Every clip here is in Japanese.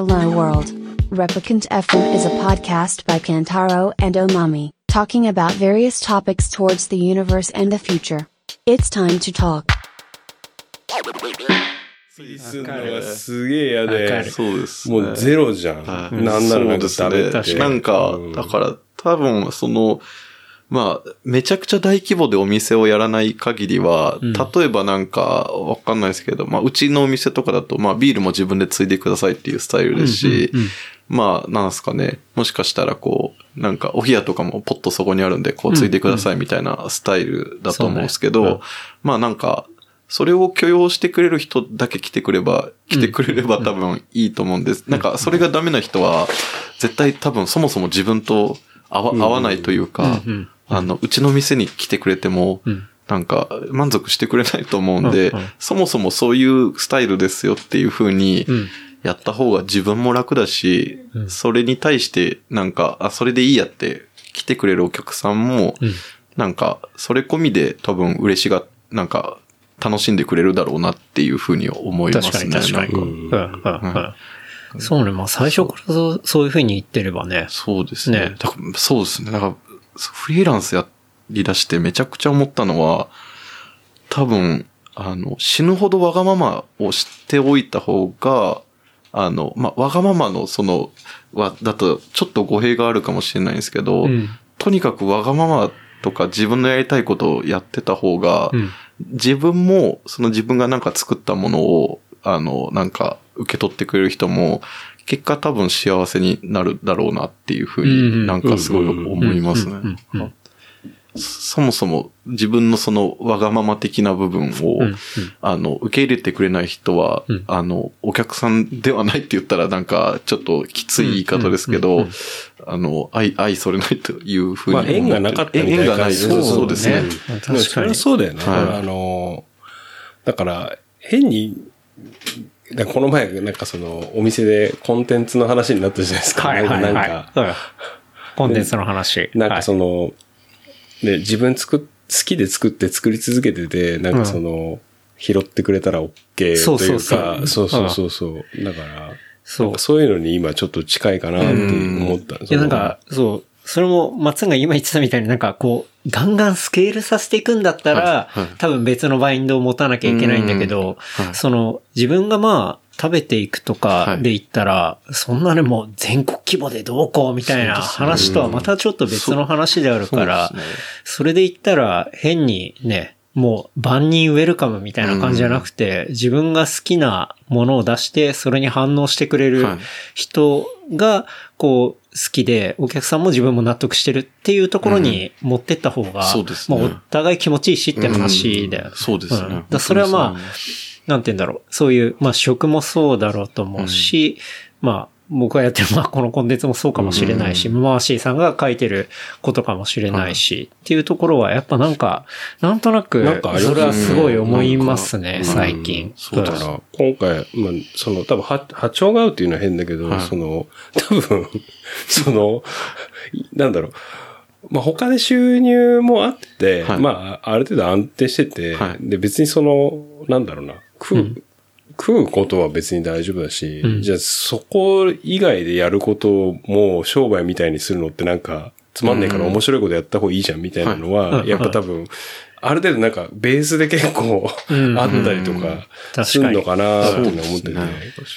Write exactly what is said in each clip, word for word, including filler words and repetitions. Hello world. Replicant Effort is a podcast by Kentaro and Omami, talking about various topics towards the universe and the future. It's time to talk. すんのはすげえ嫌で、そうですね、もうゼロじゃん。はい、なんならなんかダメだし、なんか、うん、だから多分そのまあ、めちゃくちゃ大規模でお店をやらない限りは、例えばなんか、わかんないですけど、うん、まあ、うちのお店とかだと、まあ、ビールも自分でついでくださいっていうスタイルですし、うんうんうん、まあ、なんすかね、もしかしたらこう、なんか、お部屋とかもポッとそこにあるんで、こう、ついでくださいみたいなスタイルだと思うんですけど、うんうんねうん、まあ、なんか、それを許容してくれる人だけ来てくれば、来てくれれば多分いいと思うんです。うんうん、なんか、それがダメな人は、絶対多分そもそも自分と合わ、合わないというか、うんうんうんあの、うちの店に来てくれても、なんか満足してくれないと思うんで、うん、そもそもそういうスタイルですよっていう風にやった方が自分も楽だし、うん、それに対してなんか、あ、それでいいやって来てくれるお客さんも、うん、なんかそれ込みで多分嬉しが、なんか楽しんでくれるだろうなっていう風に思いますね。確かに確かに。なんか、うんうんうんそうね。まあ最初からそ う, そういう風に言ってればね。そうですね。ねだからそうですね。だからフリーランスやりだしてめちゃくちゃ思ったのは、多分、あの、死ぬほどわがままを知っておいた方が、あの、まあ、わがままのその、は、だとちょっと語弊があるかもしれないんですけど、うん、とにかくわがままとか自分のやりたいことをやってた方が、うん、自分も、その自分がなんか作ったものを、あの、なんか、受け取ってくれる人も結果多分幸せになるだろうなっていうふうになんかすごい思いますね。そもそも自分のそのわがまま的な部分を、うんうん、あの受け入れてくれない人は、うん、あのお客さんではないって言ったらなんかちょっときつい言い方ですけど、うんうんうん、あの愛愛それないというふうに、まあ、縁がなかったみたいな縁がないそう、そうですね。確かにそれはそうだよね。はい、あのだから変にこの前、なんかその、お店でコンテンツの話になったじゃないですか。はいはいはい、なんか、うん、コンテンツの話。なんかその、はい、で自分作っ、好きで作って作り続けてて、なんかその、うん、拾ってくれたら OK というか、そうそうそう。そうそうそうそう、うん、だから、そう。そういうのに今ちょっと近いかなって思ったんですよ。いやなんか、そう。それも、松が今言ってたみたいになんかこう、ガンガンスケールさせていくんだったら、はいはい、多分別のバインドを持たなきゃいけないんだけど、はい、その、自分がまあ、食べていくとかで言ったら、はい、そんなねもう全国規模でどうこうみたいな話とはまたちょっと別の話であるから、そ, そ, そ, でね、それで言ったら変にね、もう万人ウェルカムみたいな感じじゃなくて、自分が好きなものを出して、それに反応してくれる人が、こう、好きで、お客さんも自分も納得してるっていうところに持ってった方が、うんね、もうお互い気持ちいいしって話で、うんうん、そうですね。うん、だそれはまあ、ね、なんて言うんだろう。そういう、まあ食もそうだろうと思うし、うん、まあ僕がやってる、まあこのコンテンツもそうかもしれないし、うん、マーシーさんが書いてることかもしれないし、うん、っていうところはやっぱなんか、なんとなく、それはすごい思いますね、最近。うん、そうだな。今回、まあ、その多分波、波長が合うっていうのは変だけど、はい、その、多分、その、なんだろう。まあ、他で収入もあって、はい、まあ、ある程度安定してて、はい、で、別にその、なんだろうな、食う、うん食うことは別に大丈夫だし、うん、じゃあそこ以外でやることをもう商売みたいにするのってなんかつまんないから面白いことやった方がいいじゃんみたいなのは、やっぱ多分、ある程度なんかベースで結構あったりとかするのかなって思ってて、ね。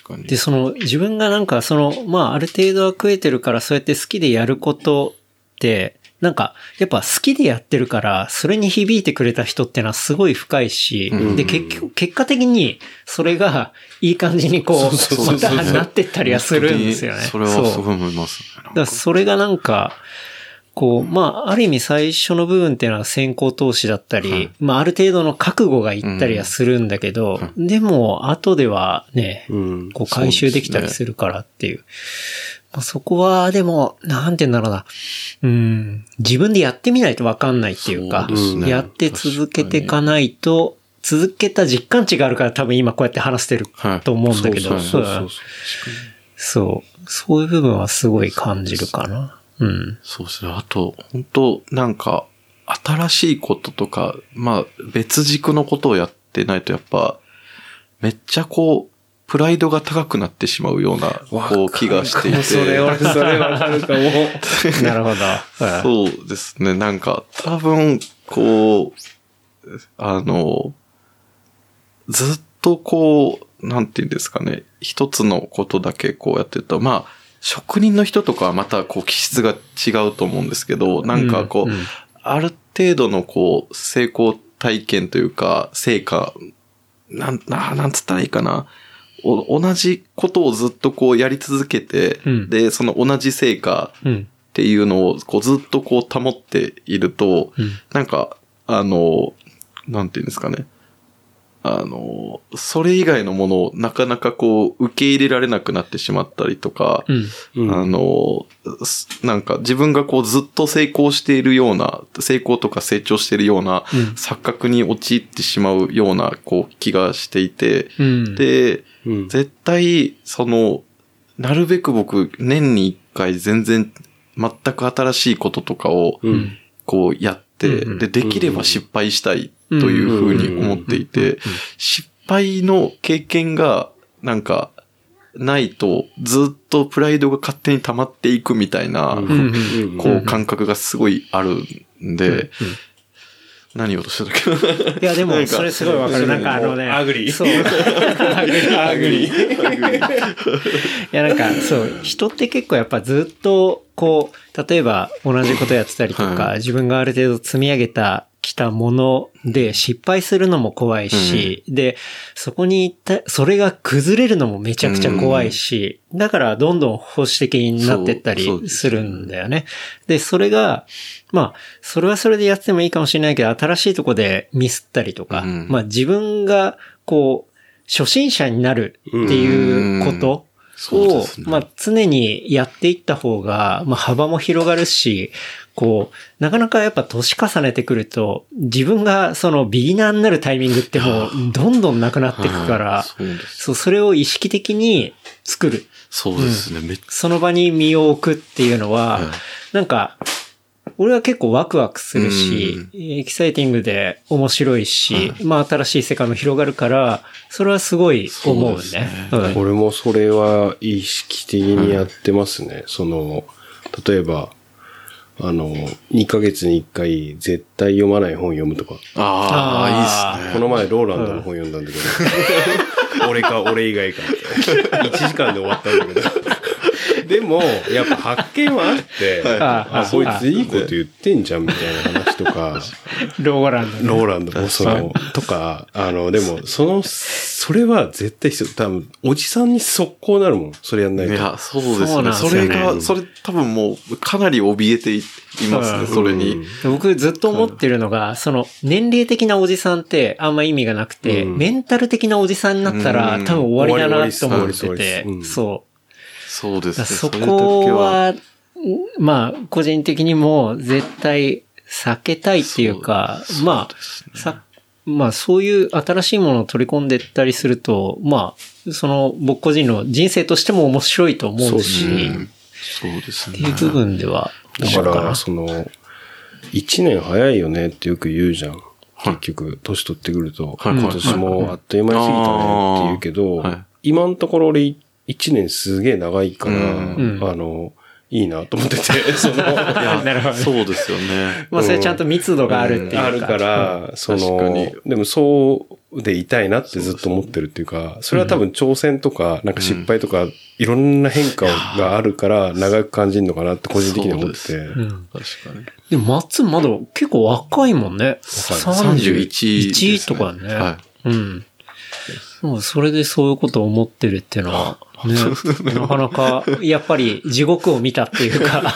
確かに。で、その自分がなんかその、まあある程度は食えてるからそうやって好きでやることって、なんか、やっぱ好きでやってるから、それに響いてくれた人ってのはすごい深いし、うん、で、結局、結果的に、それが、いい感じにこう、またなってったりはするんですよね。それはすごい思います、ね。だからそれがなんか、こう、まあ、ある意味最初の部分っていうのは先行投資だったり、はい、まあ、ある程度の覚悟がいったりはするんだけど、うん、でも、後ではね、うん、こう、回収できたりするからっていう。そこは、でも、なんて言うんだろうな。うん。自分でやってみないとわかんないっていうか、ね、やって続けていかないと、続けた実感値があるから多分今こうやって話してると思うんだけど、はい、そうそうそうそう。そう。そういう部分はすごい感じるかな。うん。そうですね。あと、本当なんか、新しいこととか、まあ、別軸のことをやってないとやっぱ、めっちゃこう、プライドが高くなってしまうようなこう気がしていて、それ俺それわかるかも。なるほど。そうですね。なんか多分こうあのずっとこうなんていうんですかね、一つのことだけこうやってると、まあ職人の人とかはまたこう気質が違うと思うんですけど、なんかこう、うんうん、ある程度のこう成功体験というか成果なんなんつったらいいかな。お同じことをずっとこうやり続けて、うん、で、その同じ成果っていうのをこうずっとこう保っていると、うん、なんか、あの、なんていうんですかね。あの、それ以外のものをなかなかこう受け入れられなくなってしまったりとか、うんうん、あの、なんか自分がこうずっと成功しているような、成功とか成長しているような錯覚に陥ってしまうようなこう気がしていて、うん、で、うん、絶対その、なるべく僕年に一回全然全く新しいこととかをこうやって、うん、で、できれば失敗したい。というふうに思っていて、失敗の経験がなんかないとずっとプライドが勝手に溜まっていくみたいなこう感覚がすごいあるんで、何をとしてたっけ。いやでもそれすごいわかる。なんかあのね、アグリー。そう。アグリー。アグリー。いやなんかそう人って結構やっぱずっとこう例えば同じことやってたりとか、はい、自分がある程度積み上げた来たもので失敗するのも怖いし、うん、で、そこにた、それが崩れるのもめちゃくちゃ怖いし、うん、だからどんどん保守的になってったりするんだよね。で、それが、まあ、それはそれでやってもいいかもしれないけど、新しいとこでミスったりとか、うん、まあ自分が、こう、初心者になるっていうことを、ね、まあ常にやっていった方が、まあ幅も広がるし、こう、なかなかやっぱ年重ねてくると、自分がそのビギナーになるタイミングってもうどんどんなくなっていくから、はあ、そうです。そう、それを意識的に作る。そうですね。うん、めっちゃその場に身を置くっていうのは、はい、なんか、俺は結構ワクワクするし、うん、エキサイティングで面白いし、はい、まあ新しい世界も広がるから、それはすごい思うね。そうですね。うん、俺もそれは意識的にやってますね。うん、その、例えば、あの、にかげつにいっかい絶対読まない本読むとか。ああ、いいっすね。この前ローランドの本読んだんだけど、うん、俺か俺以外かって。いちじかんで終わったんだけど。でも、やっぱ発見はあって、はい、あ、こいついいこと言ってんじゃんみたいな話とか、ローランド、ね、ローランドもその、とか、あの、でも、その、それは絶対必要。多分、おじさんに速攻なるもん。それやんないと。いや、そうですね。そうなんですよね。それが、それ多分もう、かなり怯えていますね、それに。僕ずっと思ってるのが、その、年齢的なおじさんってあんま意味がなくて、うん、メンタル的なおじさんになったら、うん、多分終わりだなと思ってて、うん、そう。そうですね。そこは、まあ、個人的にも絶対避けたいっていうか、まあ、さ、まあ、そういう新しいものを取り込んでったりすると、まあ、その、僕個人の人生としても面白いと思うし、そうですね。っていう部分では、だから、その、一年早いよねってよく言うじゃん。結局、年取ってくると、今年もあっという間に過ぎたねって言うけど、今のところ俺、一年すげえ長いから、うん、あの、いいなと思ってて、その、なるほど。そうですよね。まあ、それちゃんと密度があるっていうか。うん、あるから、うん、その、でもそうでいたいなってずっと思ってるっていうか、それは多分挑戦とか、なんか失敗とか、うん、いろんな変化があるから、長く感じるのかなって個人的に思ってて。うん、確かに。でも、松まだ結構若いもんね。さんじゅういち、ね。いちとかね。はい。うん。もうそれでそういうことを思ってるっていうのは、ね、なかなか、やっぱり地獄を見たっていうか、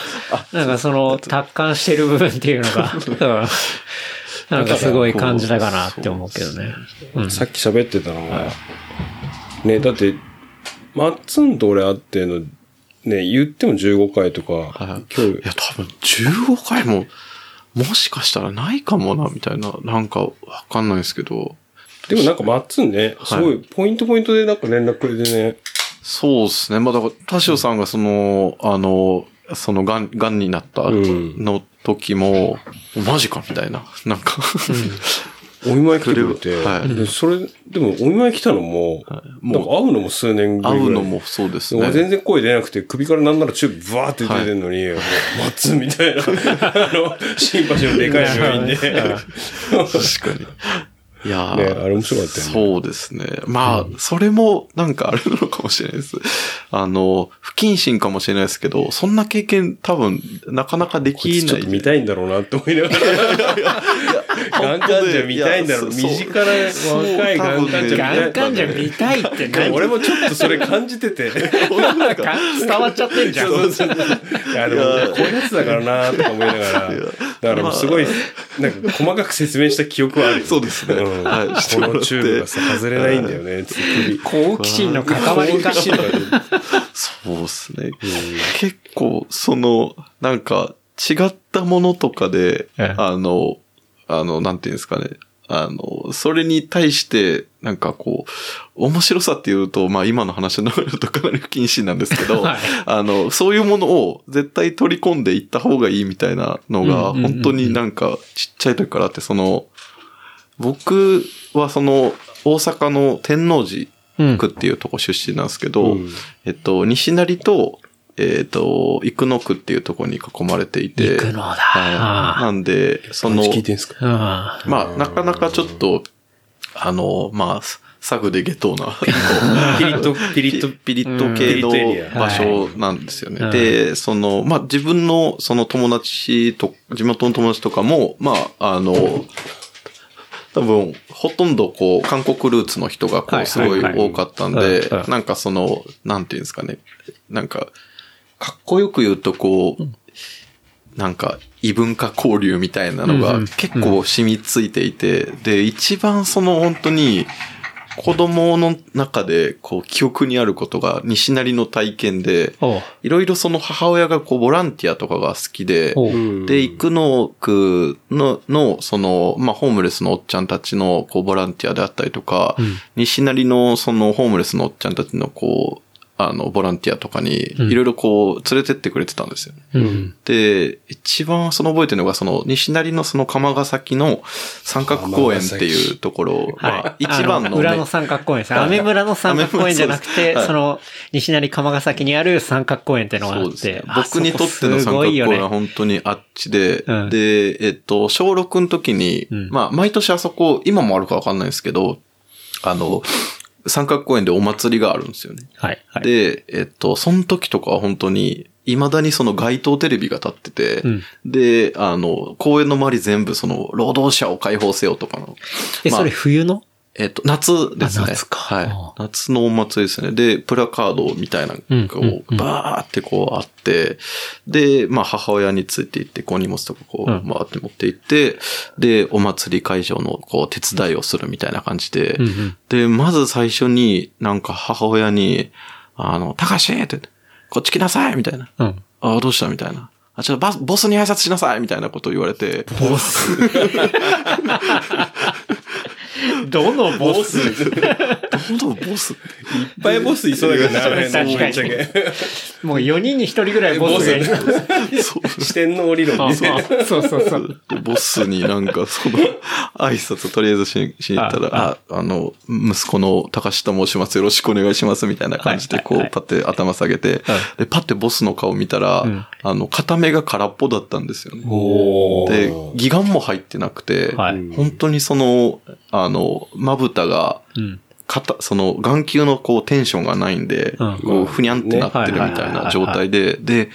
なんかその達観してる部分っていうのが、なんかすごい感じたかなって思うけどね。うん、さっき喋ってたのが、はい、ね、だって、マッツンと俺会っての、ね、言ってもじゅうごかいとか、はい、今日。いや、多分じゅうごかいも、もしかしたらないかもな、みたいな、なんかわかんないですけど。でもなんかマッツンね、すごいポイントポイントでなんか連絡くれてね。はい、そうですね。まあ、だから田代さんがその、うん、あの、そのがん、がんになったの時も、うん、マジかみたいな、なんかお見舞い来てくれて、はい、それでもお見舞い来たのも、はい、もう会うのも数年ぶりぐらい、会うのもそうですね、全然声出なくて首からなんならチューブブワーって出てるのに、はい、もう待つみたいなあのシンパシーのでかい人がいんで確かにいやー、ね、あれ面白かったよね。そうですね。まあ、うん、それもなんかあれなのかもしれないです。あの、不謹慎かもしれないですけど、そんな経験多分なかなかできない。ちょっと見たいんだろうなって思いながら。ガン患者見たいんだろう。身近な若いガン患者見たい。ガン患者見たいってね。俺もちょっとそれ感じてて。なんか伝わっちゃってんじゃん。そうそうそういやでもこういうやつだからなーとか思いながら。だからすごい、なんか細かく説明した記憶はある。そうですね。うんはい、このチューブがさ外れないんだよね。好奇心の関わりかしら。そうですね。結構そのなんか違ったものとかで、ええ、あのあのなんていうんですかね。あのそれに対してなんかこう面白さっていうとまあ今の話の流れだとかなり不謹慎なんですけど、はい、あのそういうものを絶対取り込んでいった方がいいみたいなのが、うんうんうんうん、本当になんかちっちゃい時からあってその。僕はその大阪の天王寺区っていうとこ出身なんですけど、うん、えっと、西成と、えっと、生野区っていうとこに囲まれていて、生野だ、はい。なんで、その、聞いてんすか？まあ、なかなかちょっと、あの、まあ、サグで下等なピリッとピリッとピリッと系の場所なんですよね。はい、で、そのまあ、自分のその友達と地元の友達とかもまああの多分、ほとんどこう、韓国ルーツの人がこう、すごい多かったんで、なんかその、なんていうんですかね、なんか、かっこよく言うとこう、なんか、異文化交流みたいなのが結構染みついていて、で、一番その本当に、子供の中でこう、記憶にあることが西成の体験で、いろいろその母親がこう、ボランティアとかが好きで、で、生野区の、の、その、まあ、ホームレスのおっちゃんたちのこう、ボランティアであったりとか、うん、西成のその、ホームレスのおっちゃんたちのこう、あの、ボランティアとかに、いろいろこう、連れてってくれてたんですよね、うん。で、一番その覚えてるのが、その、西成のその釜ヶ崎の三角公園っていうところ、まあ、一番の、ね。裏の三角公園ですね。雨村の三角公園じゃなくて、はい、その、西成釜ヶ崎にある三角公園っていうのがあって。そうですね、僕にとっての三角公園は本当にあっちで、うん、で、えっと、小ろくの時に、うん、まあ、毎年あそこ、今もあるかわかんないですけど、あの、三角公園でお祭りがあるんですよね。はい、はい。で、えっと、その時とかは本当に、未だにその街頭テレビが立ってて、うん、で、あの、公園の周り全部その、労働者を解放せよとかの。え、まあ、それ冬の？えっと、夏ですね。夏か。はい。夏のお祭りですね。で、プラカードみたいなのがこう、バーってこうあって、で、まあ母親について行って、こう荷物とかこう、バーって持って行って、で、お祭り会場のこう、手伝いをするみたいな感じで、うんうん、で、まず最初になんか母親に、あの、たかしって、こっち来なさいみたいな。うん、ああ、どうしたみたいな。あ、ちょっとボスに挨拶しなさいみたいなことを言われて。ボスどのボスどのボスいっぱいボスいそうだけどな、ね、確かに。もうよにんにひとりぐらいボスがいる。四天王理論ですね。そうそうそう。ボスになんかその挨拶とりあえずしに行ったら、あ, あ, あの、息子の高橋と申します。よろしくお願いします。みたいな感じでこう、はいはいはい、パッて頭下げて、はい、でパッてボスの顔見たら、うん、あの、片目が空っぽだったんですよね。おで、義眼も入ってなくて、はい、本当にその、あの、まぶたが、うん、その、眼球のこう、テンションがないんで、うん、こう、ふにゃんってなってるみたいな状態で、で、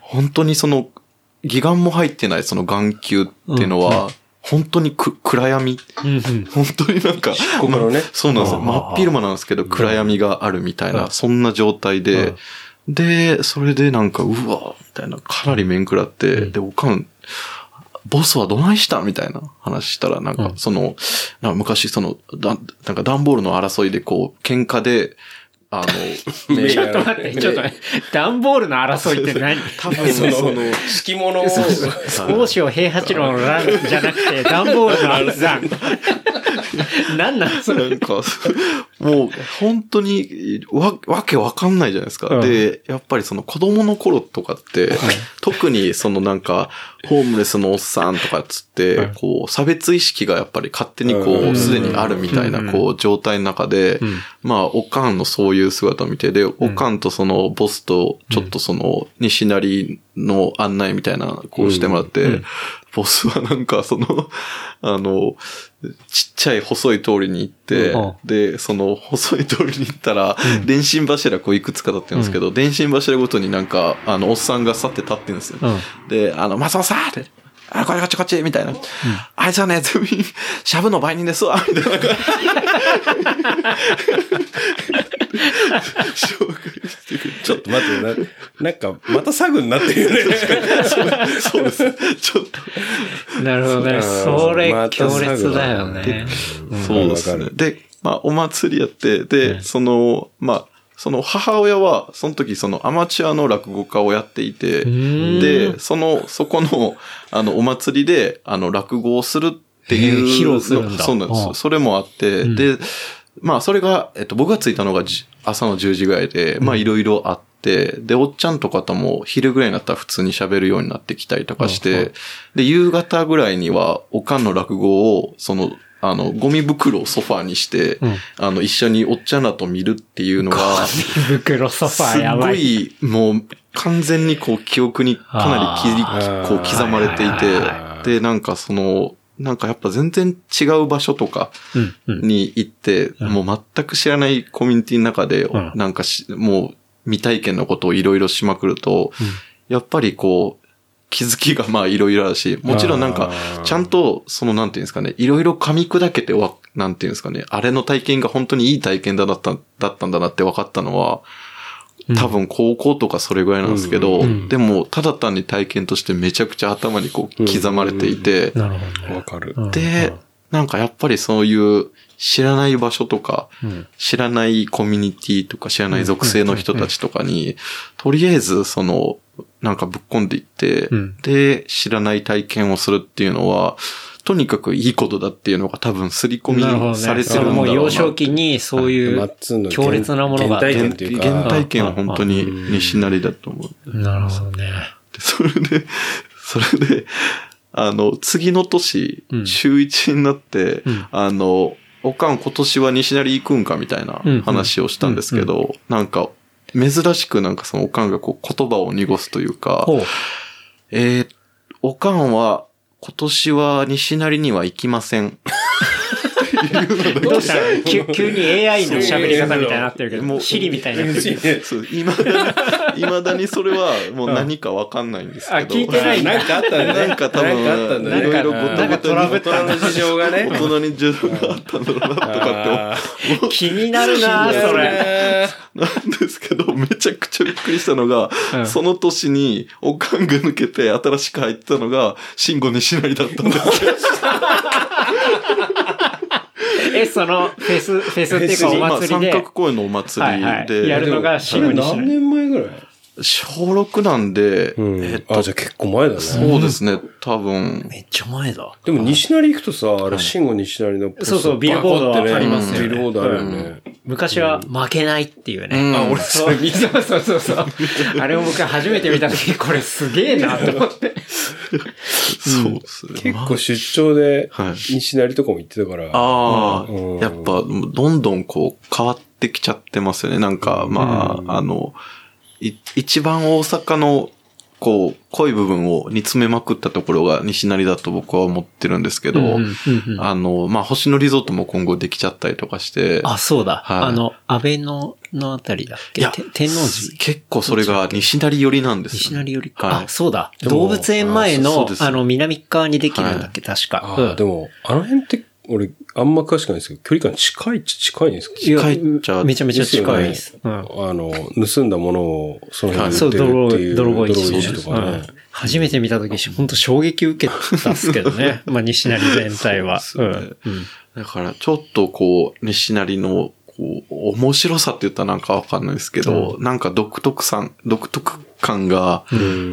本当にその、義眼も入ってないその眼球っていうのは、うん、本当にく暗闇、うんうん、本当になんか、ここのね、そうなんですよ。真っ昼間なんですけど、暗闇があるみたいな、うん、そんな状態で、うん、で、それでなんか、うわ、みたいな、かなり面食らって、うん、で、おかん、ボスはどないしたみたいな話したら、なんか、その、うん、なんか昔その、だなんか段ボールの争いでこう、喧嘩で、あの、ね、ちょっと待って、ちょっと待って、段ボールの争いって何？多分その、その敷物を、大塩平八郎の乱じゃなくて、段ボールの乱。何なんそれ。なんか、もう本当にわ、わけわかんないじゃないですか。うん、で、やっぱりその子供の頃とかって、はい、特にそのなんか、ホームレスのおっさんとかっつって、はい、こう、差別意識がやっぱり勝手にこう、すでにあるみたいな、こう、状態の中で、うん、まあ、おかんのそういう姿を見て、で、うん、おかんとそのボスと、ちょっとその、西成の案内みたいな、こうしてもらって、うんうん、ボスはなんかその、あの、ちっちゃい細い通りに行って、うん、で、その細い通りに行ったら、うん、電信柱こういくつか立ってるんですけど、うん、電信柱ごとになんか、あの、おっさんが去って立ってるんですよ。うん、で、あの、松本さんって、あ、こっちこっちこっちみたいな。うん、あいつはね、全部、シャブの売人ですわみたいな。ちょっと待って、な、なんか、またサグになってるよね。そうです。ちょっと。なるほどね。それ、強烈だよね。そうですね。で、まあ、お祭りやって、で、ね、その、まあ、その母親は、その時そのアマチュアの落語家をやっていて、で、その、そこの、あの、お祭りで、あの、落語をするっていう。披露するんだ。そうなんです。ああ、それもあって、うん、で、まあ、それが、えっと、僕が着いたのが朝のじゅうじぐらいで、まあ、いろいろあって、で、おっちゃんとかとも昼ぐらいになったら普通に喋るようになってきたりとかして、ああ、で、夕方ぐらいには、おかんの落語を、その、あの、ゴミ袋をソファーにして、うん、あの、一緒におっちゃんらと見るっていうのが、ゴミ袋ソファーやばい。すごい、もう、完全にこう、記憶にかなりこう刻まれていて、で、なんかその、なんかやっぱ全然違う場所とかに行って、うんうん、もう全く知らないコミュニティの中で、うん、なんかし、もう、未体験のことをいろいろしまくると、うん、やっぱりこう、気づきがまあいろいろあるし、もちろんなんか、ちゃんと、そのなんていうんですかね、いろいろ噛み砕けてわ、なんていうんですかね、あれの体験が本当にいい体験だった、だったんだなって分かったのは、多分高校とかそれぐらいなんですけど、うんうんうん、でも、ただ単に体験としてめちゃくちゃ頭にこう刻まれていて、うんうん、なるほど。わかる。で、なんかやっぱりそういう知らない場所とか、うん、知らないコミュニティとか知らない属性の人たちとかに、とりあえずその、なんかぶっ込んでいって、うん、で、知らない体験をするっていうのは、とにかくいいことだっていうのが多分刷り込みされてるんだろうな。なるほどね。もう幼少期にそういう強烈なものがあって、原体験というか。原体験は本当に西成だと思う。なるほどね。それで、それで、あの、次の年、うん、週いちになって、うん、あの、おかん今年は西成行くんかみたいな話をしたんですけど、うんうんうんうん、なんか、珍しくなんかそのおかんがこう言葉を濁すというか、うえー、おかんは今年は西成には行きません。どうしたの？ 急, 急に エーアイ の喋り方みたいになってるけど、シリみたいになってるけど。いまだに、いまだにそれはもう何かわかんないんですけど。あ、聞いてないんだ。なんかあったね。なんか多分、いろいろごたごたに、大人の事情がね。大人に事情があったんだろうなとかって。気になるな、それ。なんですけど、めちゃくちゃびっくりしたのが、うん、その年におかんが抜けて新しく入ったのが、慎吾西成だったんですよ。え、その、フェス、フェスっていうかお祭りで。三角公園のお祭りで。はいはい、やるのがシングルにしない。何年前ぐらい？小ろくなんで、うん、えっと。あ、じゃあ結構前だね。そうですね、多分。めっちゃ前だ。でも西成行くとさ、あれ、慎吾西成のポスター、そうそう、ビルボードありますよね。ビルボードあるよね。昔は負けないっていうね。うん、あ、俺それ見た。そうそうそうそう。あれを僕初めて見た時、これすげえなと思って。そうですね。結構出張で西成とかも行ってたから。はい、ああ、うん、やっぱどんどんこう変わってきちゃってますよね。なんか、まあ、うん、あの、い一番大阪のこう濃い部分を煮詰めまくったところが西成だと僕は思ってるんですけど、うんうんうん、あのまあ、星野リゾートも今後できちゃったりとかして、あ、そうだ、はい、あの安倍ののあたりだっけ、天王寺、結構それが西成寄りなんですよ、ね、西成寄りか、はい、あ、そうだ、動物園前の あ, あの南側にできるんだっけ、はい、確か、あ、うん、でもあの辺って俺、あんま詳しくないですけど、距離感近いっちゃ近いんですか？近いっちゃ、めちゃめちゃ近いです。うん、あの、盗んだものを、その辺に売ってるっていう、泥棒市とかね、うん。初めて見たとき、ほんと衝撃受けたっすけどね。まあ、西成全体は。そうですね、うん。だから、ちょっとこう、西成の、面白さって言ったらなんかわかんないですけど、うん、なんか独特さん、独特感が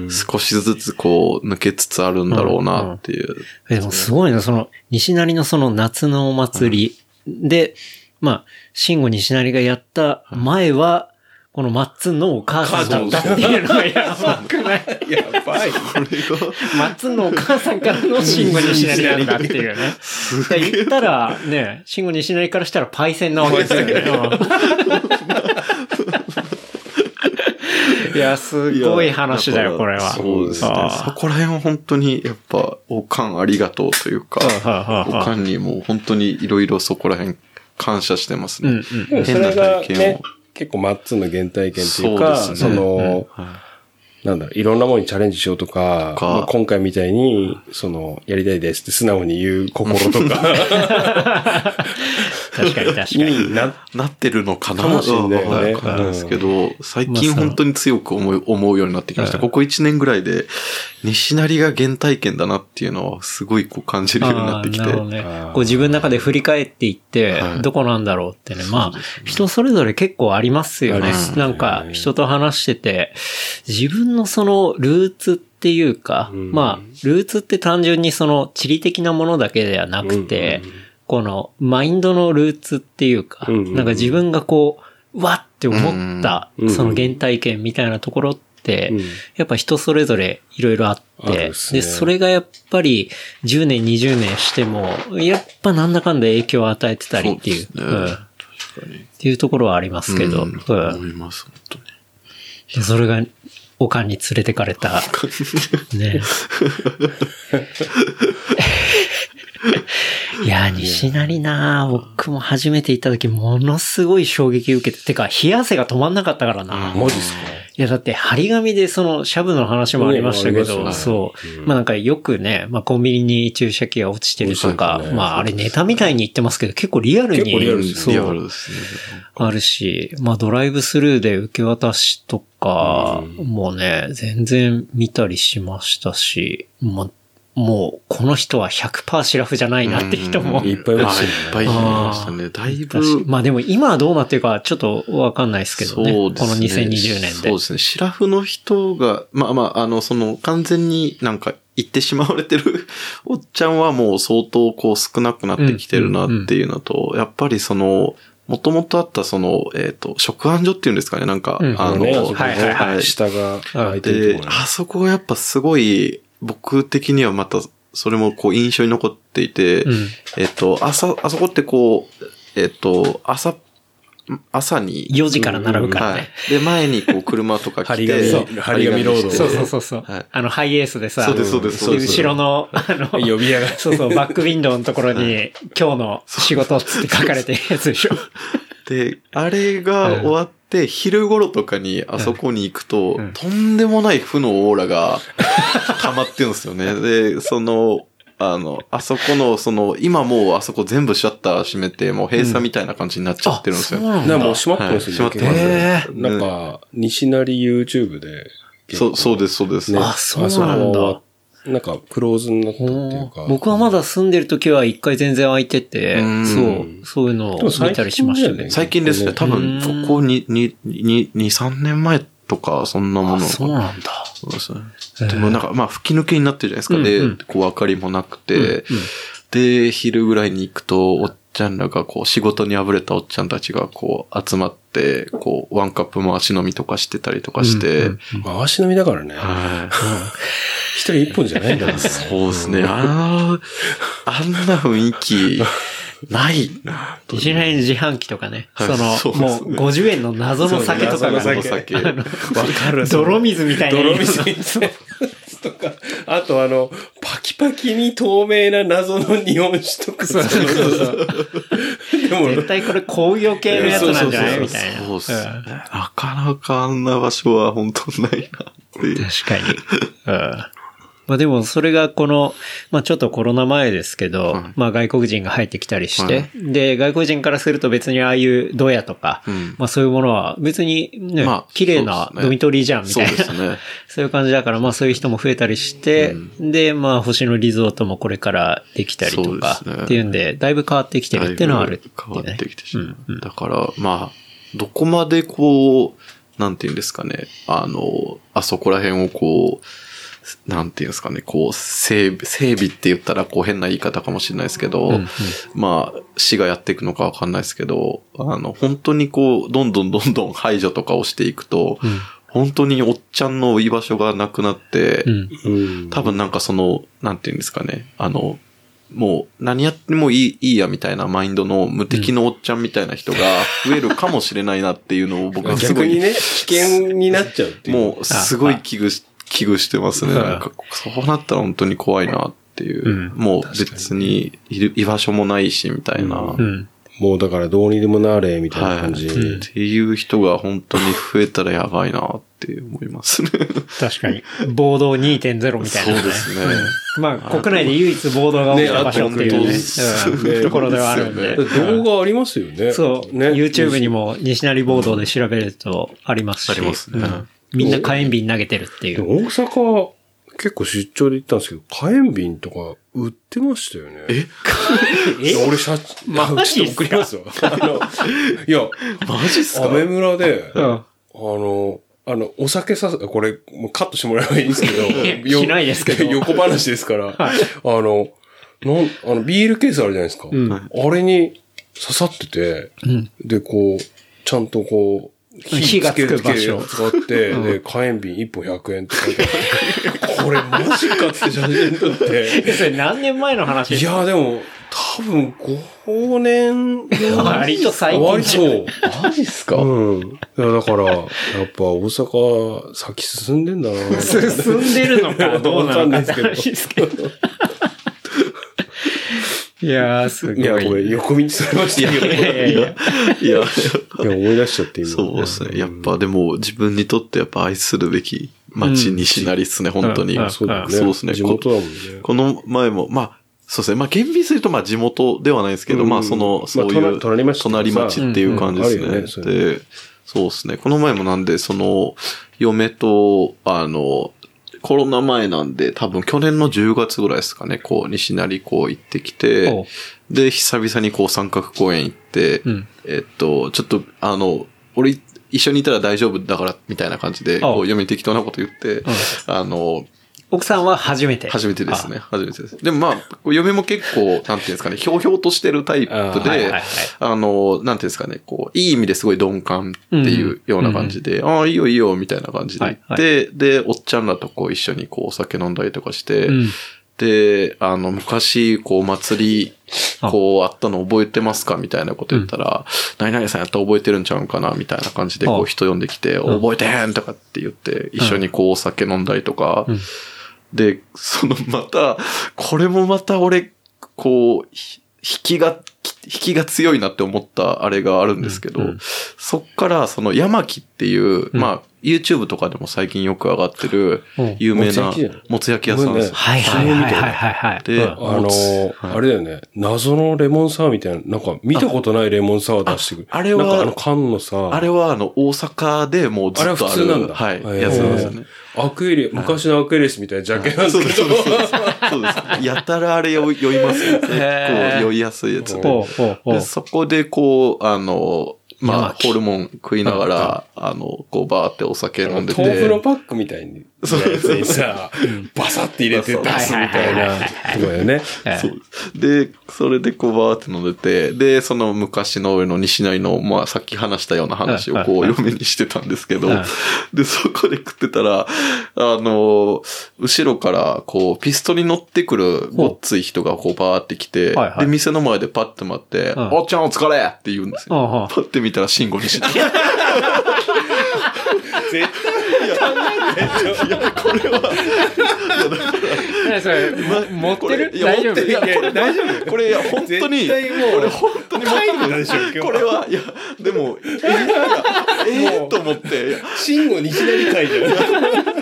少しずつこう抜けつつあるんだろうなっていう。うんうんうん、でもすごいな、その西成のその夏のお祭りで、うん、まあ、慎吾西成がやった前は、このマッツンのお母さんだったっていうのはやばくないやばい。これが。マッツンのお母さんからの慎吾西成だっていうね。言ったら、ね、慎吾西成からしたらパイセンなわけですよね。いや、すごい話だよ、これは。そうですね。そこら辺は本当に、やっぱ、おかんありがとうというか、おかんにもう本当にいろいろそこら辺感謝してますね。うんうん、変な体験を。結構マッツンの原体験っていうか、そ, う、ね、その、うんはい、なんだろう、いろんなものにチャレンジしようとか、かまあ、今回みたいに、その、やりたいですって素直に言う心とか。確かに確かに。に な, なってるのかなかもしれないね。うん、ですけど、最近本当に強く思う思うようになってきました。ここいちねんぐらいで、西成が原体験だなっていうのは、すごいこう感じるようになってきて。なるほどね、こう自分の中で振り返っていって、どこなんだろうってね。はい、まあ、ね、人それぞれ結構ありますよね。なんか、人と話してて、自分のそのルーツって、っていうか、うん、まあ、ルーツって単純にその地理的なものだけではなくて、うんうんうん、このマインドのルーツっていうか、うんうんうん、なんか自分がこう、わって思った、うんうん、その原体験みたいなところって、うん、やっぱ人それぞれいろいろあって、うん、で、それがやっぱりじゅうねん、にじゅうねんしても、やっぱなんだかんだ影響を与えてたりっていう、そうですね、うん、確かにっていうところはありますけど、うんうん、思います、本当に。で、それが、おかんに連れてかれた。ね。いや、西成な、僕も初めて行った時、ものすごい衝撃受けて、てか、冷や汗が止まんなかったからな。マジですか？いや、だって、張り紙で、その、シャブの話もありましたけど、ね、そう。まあなんか、よくね、まあコンビニに注射器が落ちてるとか、ね、まああれネタみたいに言ってますけど、結構リアルに。結構リアルですね。リアルですね。あるし、まあドライブスルーで受け渡しとか、もうね、全然見たりしましたし、まあもう、この人は ひゃくパーセント シラフじゃないなって人も。いっぱいいましたね。いっぱいいましたね。だいぶ。まあでも今はどうなってるかちょっとわかんないですけどね。そうですね。このにせんにじゅうねんで。そうですね。シラフの人が、まあまあ、あの、その完全になんか言ってしまわれてるおっちゃんはもう相当こう少なくなってきてるなっていうのと、うんうんうん、やっぱりその、もともとあったその、えっ、ー、と、食案所っていうんですかね。なんか、うん、あの、ね、はいはいはい。下が開いてるところ。で、あそこがやっぱすごい、僕的にはまた、それもこう印象に残っていて、うん、えっと、朝、あそこってこう、えっと、朝、朝に。よじから並ぶからね。はい、で、前にこう車とか来て、張り紙ロード。そうそうそうそう、はい。あの、ハイエースでさ、そうですそうですそうです後ろの、あの、呼び上がそうそう、バックウィンドウのところに、今日の仕事って書かれてるやつでしょ。で、あれが終わって、で、昼頃とかにあそこに行くと、うん、とんでもない負のオーラが溜まってるんですよね。で、その、あの、あそこの、その、今もうあそこ全部シャッター閉めて、もう閉鎖みたいな感じになっちゃってるんですよ。うん、なんかもう閉まってますよね。閉まってます。なんか、西成 YouTube で。そう、そうです、そうです。ね、あ、そうなんだ。なんか、クローズになったっていうか。僕はまだ住んでる時は一回全然空いてて、そう、そういうのを見たりしましたね。最近ですね。多分、ここに、に、に、に、さんねんまえとか、そんなもの。そうなんだ。そうですね。でもなんか、まあ、吹き抜けになってるじゃないですか。で、こう、明かりもなくて、で、昼ぐらいに行くと、おっちゃんらが、こう、仕事にあぶれたおっちゃんたちが、こう、集まって、こうワンカップ回し飲みとかしてたりとかして、うんうん、回し飲みだからね、はい、一人一本じゃないんだから、ね、そうですね、ああんな雰囲気ないな。いきなり自販機とかね、はい、そのそ、ね、もうごじゅうえんの謎の酒とかが、ね、酒わかる泥水みたいな泥水とか、あとあのパキパキに透明な謎の日本酒とかさ。絶対これ工業系のやつなんじゃないみたいな。そうっすね、うん。なかなかあんな場所は本当ないなっていう。確かに。うん、まあでもそれがこの、まあちょっとコロナ前ですけど、はい、まあ外国人が入ってきたりして、はい、で、外国人からすると別にああいうドヤとか、うん、まあそういうものは別にね、まあ、綺麗なドミトリーじゃんみたいな、そうですね、そうですね、そういう感じだから、まあそういう人も増えたりして、うん、で、まあ星野リゾートもこれからできたりとか、っていうんで、だいぶ変わってきてるっていうのはあるって、ね。変わってきてしまう、うんうん。だから、まあ、どこまでこう、なんていうんですかね、あの、あそこら辺をこう、なんていうんですかね、こう整備、整備って言ったらこう変な言い方かもしれないですけど、うんうん、まあ市がやっていくのかわかんないですけど、あの本当にこうどんどんどんどん排除とかをしていくと、うん、本当におっちゃんの居場所がなくなって、うん、多分なんかそのなんていうんですかね、あのもう何やってもいい、いいやみたいなマインドの無敵のおっちゃんみたいな人が増えるかもしれないなっていうのを僕はすごい逆にね危険になっちゃうっていう、もうすごい危惧して危惧してますね。なんかそうなったら本当に怖いなっていう。うん、もう別に居場所もないしみたいな、うんうん。もうだからどうにでもなれみたいな感じ、はいうん。っていう人が本当に増えたらやばいなって思いますね。確かに。暴動 にてんゼロ みたいな、ね。そうですね。まあ国内で唯一暴動が起きた場所っていうね。ねねところではあるんで。動画ありますよね。そう。ね、YouTube にも西成暴動で調べるとありますし。ありますね。うんみんな火炎瓶投げてるっていう。大阪結構出張で行ったんですけど、火炎瓶とか売ってましたよね。え？え俺社長、まあ、ちょっと送りますわ。いや、マジっすか？アメ村で、うん、あの、あの、お酒さ、これ、もうカットしてもらえばいいんですけど、しないですけど。横話ですから、はい、あの、なん、あの、ビールケースあるじゃないですか。うん、あれに刺さってて、うん、で、こう、ちゃんとこう、火がつく場所を使って、うん、で、火炎瓶いっぽんひゃくえんって書いてこれマジかって写真撮って。それ何年前の話ですか？いや、でも、多分ごねんの。割と最近じゃん。割と。マジっすか？うん。いや、だから、やっぱ大阪、先進んでんだな。進んでるのかどうなのかって話ですけど。いやー、すごい。いや、これ、横道されましたよ。いやいやいや。いや、思い出しちゃって今。そうですね。やっぱ、でも、自分にとってやっぱ愛するべき街にしなりっすね、うん、本当に。そうですね。地元だもんね。この前も、まあ、そうですね。まあ、厳密に言うと、まあ、地元ではないですけど、うん、まあ、その、そういう、隣町っていう感じですね。で、そうですね。この前もなんで、その、嫁と、あの、コロナ前なんで、多分去年のじゅうがつぐらいですかね、こう、西成こう行ってきて、で、久々にこう三角公園行って、うん、えっと、ちょっと、あの、俺、一緒にいたら大丈夫だから、みたいな感じで、こう、嫁に適当なこと言って、あの、奥さんは初めて初めてですね。初めてです。でもまあ、嫁も結構、なんていうんですかね、ひょうひょうとしてるタイプで、あ,、はいはいはい、あの、なんていうんですかね、こう、いい意味ですごい鈍感っていうような感じで、うん、ああ、いいよいいよ、みたいな感じで行って、はいはい、で、おっちゃんらとこう一緒にこうお酒飲んだりとかして、うん、で、あの、昔、こう、祭り、こう、あったの覚えてますかみたいなこと言ったら、うん、何々さんやったら覚えてるんちゃうんかなみたいな感じで、こう、人呼んできて、うん、覚えてへんとかって言って、一緒にこう、お酒飲んだりとか、うんで、そのまた、これもまた俺、こう、引きが、引きが強いなって思ったあれがあるんですけど、うんうん、そっからその山木っていう、うん、まあ、YouTube とかでも最近よく上がってる、有名な、もつ焼き屋さんです。はいはいはいはいはい。で、あのー、あれだよね、謎のレモンサワーみたいな、なんか見たことないレモンサワー出してくる。あれは、なんかあの缶のさ、あれはあの、大阪でもうずっとある。あれは普通なんだ。はい、やつなんですよね。アクエリ、昔のアクエリスみたいなジャケなんですけど。そうです、そうです。そうです。やたらあれ酔いますよね。結構酔いやすいやつで。で、そこでこう、あの、まあ、ホルモン食いながら、あの、こう、バーってお酒飲んでて。豆腐のパックみたいに。そうですね。さ、バサって入れて出すみたいな。そうだよね。そうで、それでこう、バーって飲んでて、で、その昔の上の西成の、まあ、さっき話したような話をこう、嫁にしてたんですけど、で、そこで食ってたら、あの、後ろから、こう、ピストに乗ってくる、ごっつい人がこう、バーって来て、で、店の前でパッて待って、おっちゃんお疲れって言うんですよ。パッて見たら、慎吾にしない。絶対やらないでしょ。いや、これは。何それ、持ってる？大丈夫？いや、これ大丈夫？これ、いや、本当に、これ本当に持ってる。これは、いや、でも、ええと思って。慎吾西成会じゃん。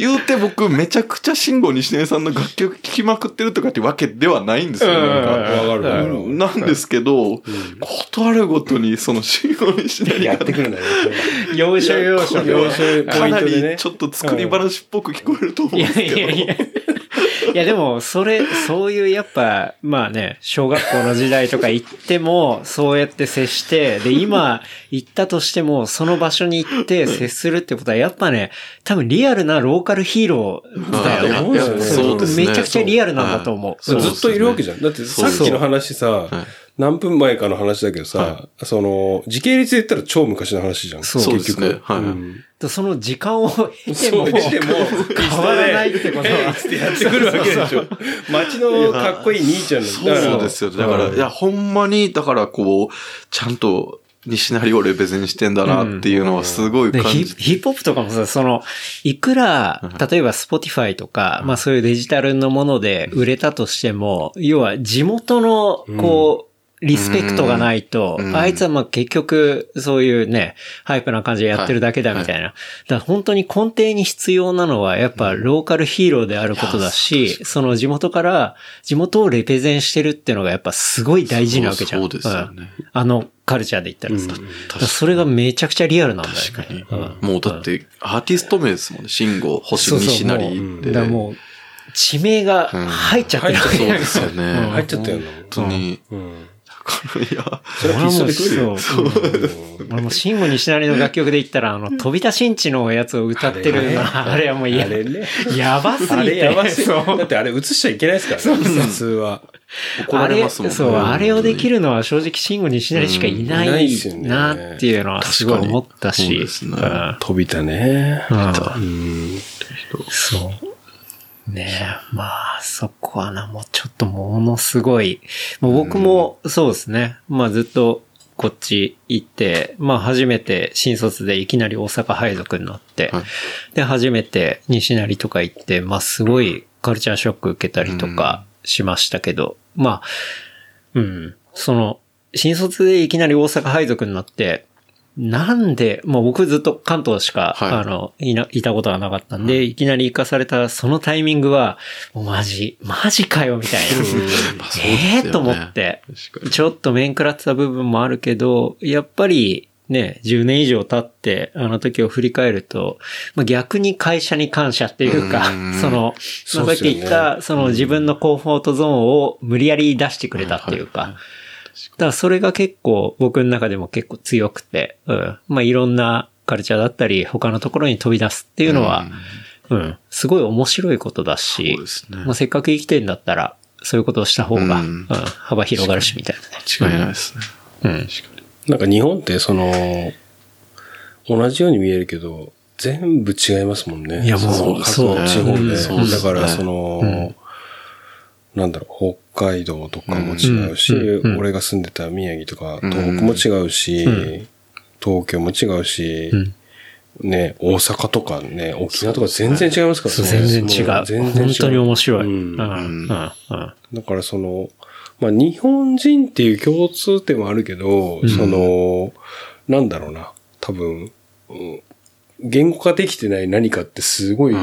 言うて僕めちゃくちゃ慎吾西根さんの楽曲聴きまくってるとかってわけではないんですよ、なんかなんですけど、うん、ことあるごとにその慎吾西根やってくるんだよ要所要所要所かなりちょっと作り話っぽく聞こえると思うんですけど、いやいやいやいやでもそれそういうやっぱまあね小学校の時代とか行ってもそうやって接してで今行ったとしてもその場所に行って接するってことはやっぱね多分リアルなローカルヒーローだよね、うん、そうですねめちゃくちゃリアルなんだと思 う, う, う、ね、ずっといるわけじゃんだってさっきの話さ何分前かの話だけどさ、はい、その時系列で言ったら超昔の話じゃん。そうですね。はい、うん。その時間を経ても変わらないってことはってやってくるわけでしょ。街のかっこいい兄ちゃんのだからそうですよ。だから、うん、いやほんまにだからこうちゃんと。西成をレベゼンしてんだなっていうのはすごい感じ、うん、ヒップホップとかもさ、その、いくら、例えば Spotify とか、うん、まあそういうデジタルのもので売れたとしても、要は地元の、こう、うんリスペクトがないと、うん、あいつはまあ結局そういうねハイプな感じでやってるだけだみたいな、はいはい、だから本当に根底に必要なのはやっぱローカルヒーローであることだし、うん、その地元から地元をレペゼンしてるっていうのがやっぱすごい大事なわけじゃん。そうですよね、うん、あのカルチャーで言ったらさ、うん、だからそれがめちゃくちゃリアルなんだよね。確かに、うん、もうだってアーティスト名ですもんね。慎吾星西成で、うん、だからもう地名が入っちゃってる、うん、入っちゃそうですよね入っちゃったよね本当に、うんうんいや、それはもうそう。そう。俺も慎吾西成の楽曲で言ったらあの飛び出しんちのやつを歌ってるのあれはもうやばすぎて。だってあれ映しちゃいけないですからね。そうそう普通は。怒られますもんね。そう、あれをできるのは正直慎吾西成しかいないなっていうのはすごい思ったし。そうですね、飛びたね。うんそう。ねえ、まあ、そこはな、もうちょっとものすごい。もう僕もそうですね。うん、まあずっとこっち行って、まあ初めて新卒でいきなり大阪配属になって、はい、で、初めて西成とか行って、まあすごいカルチャーショック受けたりとかしましたけど、うん、まあ、うん、その、新卒でいきなり大阪配属になって、なんで、もう僕ずっと関東しか、はい、あの、いな、いたことがなかったんで、はい、いきなり行かされたそのタイミングは、もうマジ、マジかよ、みたいな。ええー、と思って、ちょっと面食らってた部分もあるけど、やっぱりね、じゅうねん以上経って、あの時を振り返ると、まあ、逆に会社に感謝っていうか、うその、さっき言った、その自分のコンフォートゾーンを無理やり出してくれたっていうか、はいはいはいだからそれが結構僕の中でも結構強くて、うん、まあいろんなカルチャーだったり他のところに飛び出すっていうのは、うん、うん、すごい面白いことだし、そうですね、まあ、せっかく生きてんだったらそういうことをした方が、うんうん、幅広がるしみたいなね。違いないですね。うん。確かに。なんか日本ってその同じように見えるけど全部違いますもんね。いやもうそうそう各地方で、うん、だからその。うんなんだろう北海道とかも違うし、うん、俺が住んでた宮城とか東北も違うし、うん、東京も違うし、うん、ね大阪とかね沖縄とか全然違いますからね全然違う全然違う本当に面白い、うんうんうん、だからそのまあ日本人っていう共通点はあるけど、うん、そのなんだろうな多分、うん言語化できてない何かってすごい、そ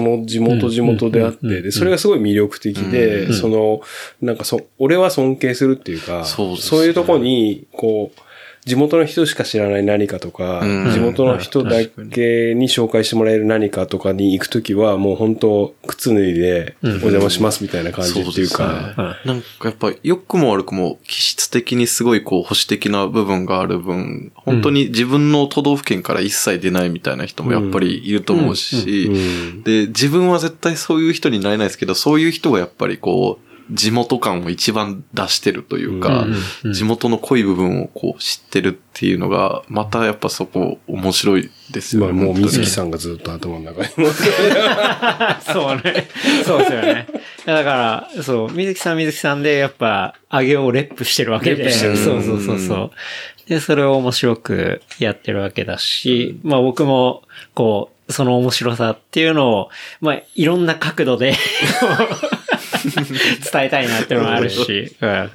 の地元地元であって、で、それがすごい魅力的で、その、なんかそ、俺は尊敬するっていうか、そういうとこに、こう、地元の人しか知らない何かとか、地元の人だけに紹介してもらえる何かとかに行くときは、もう本当靴脱いでお邪魔しますみたいな感じっていうか。なんかやっぱ良くも悪くも気質的にすごいこう保守的な部分がある分、本当に自分の都道府県から一切出ないみたいな人もやっぱりいると思うし、で、自分は絶対そういう人になれないですけど、そういう人がやっぱりこう、地元感を一番出してるというか、うんうんうん、地元の濃い部分をこう知ってるっていうのが、またやっぱそこ面白いですよね。まあもう水木さんがずっと頭の中に。そうね。そうですよね。だから、そう、水木さん水木さんでやっぱ、揚げをレップしてるわけで。そうそうそうそう。で、それを面白くやってるわけだし、まあ僕も、こう、その面白さっていうのを、まあいろんな角度で、伝えたいなってのもあるし、うん、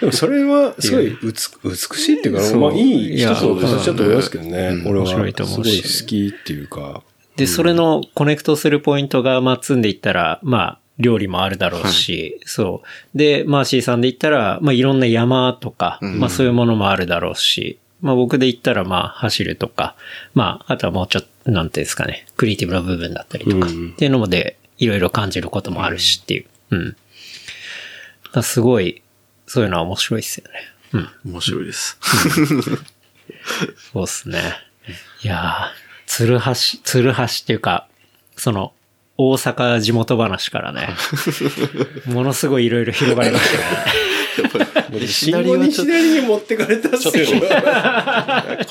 でもそれはすごい美しいっていうか、まあいい一つをちょっと思いますけどね。俺はすごい好きっていうか、で、それのコネクトするポイントが、まあ、積んでいったら、まあ、料理もあるだろうし、はい、そう。で、マーシーさんで言ったら、まあ、いろんな山とか、うん、まあ、そういうものもあるだろうし、まあ、僕で言ったら、まあ、走るとか、まあ、あとはもうちょっと、なんていうんですかね、クリエイティブな部分だったりとか、うん、っていうのもで、いろいろ感じることもあるしっていう。うん。うん、すごい、そういうのは面白いですよね。うん。面白いです。そうですね。いやー、つるはし、つるはしっていうか、その、大阪地元話からね、ものすごいいろいろ広がりましたね。シナリオにシナリオに持ってかれたっすよ。これは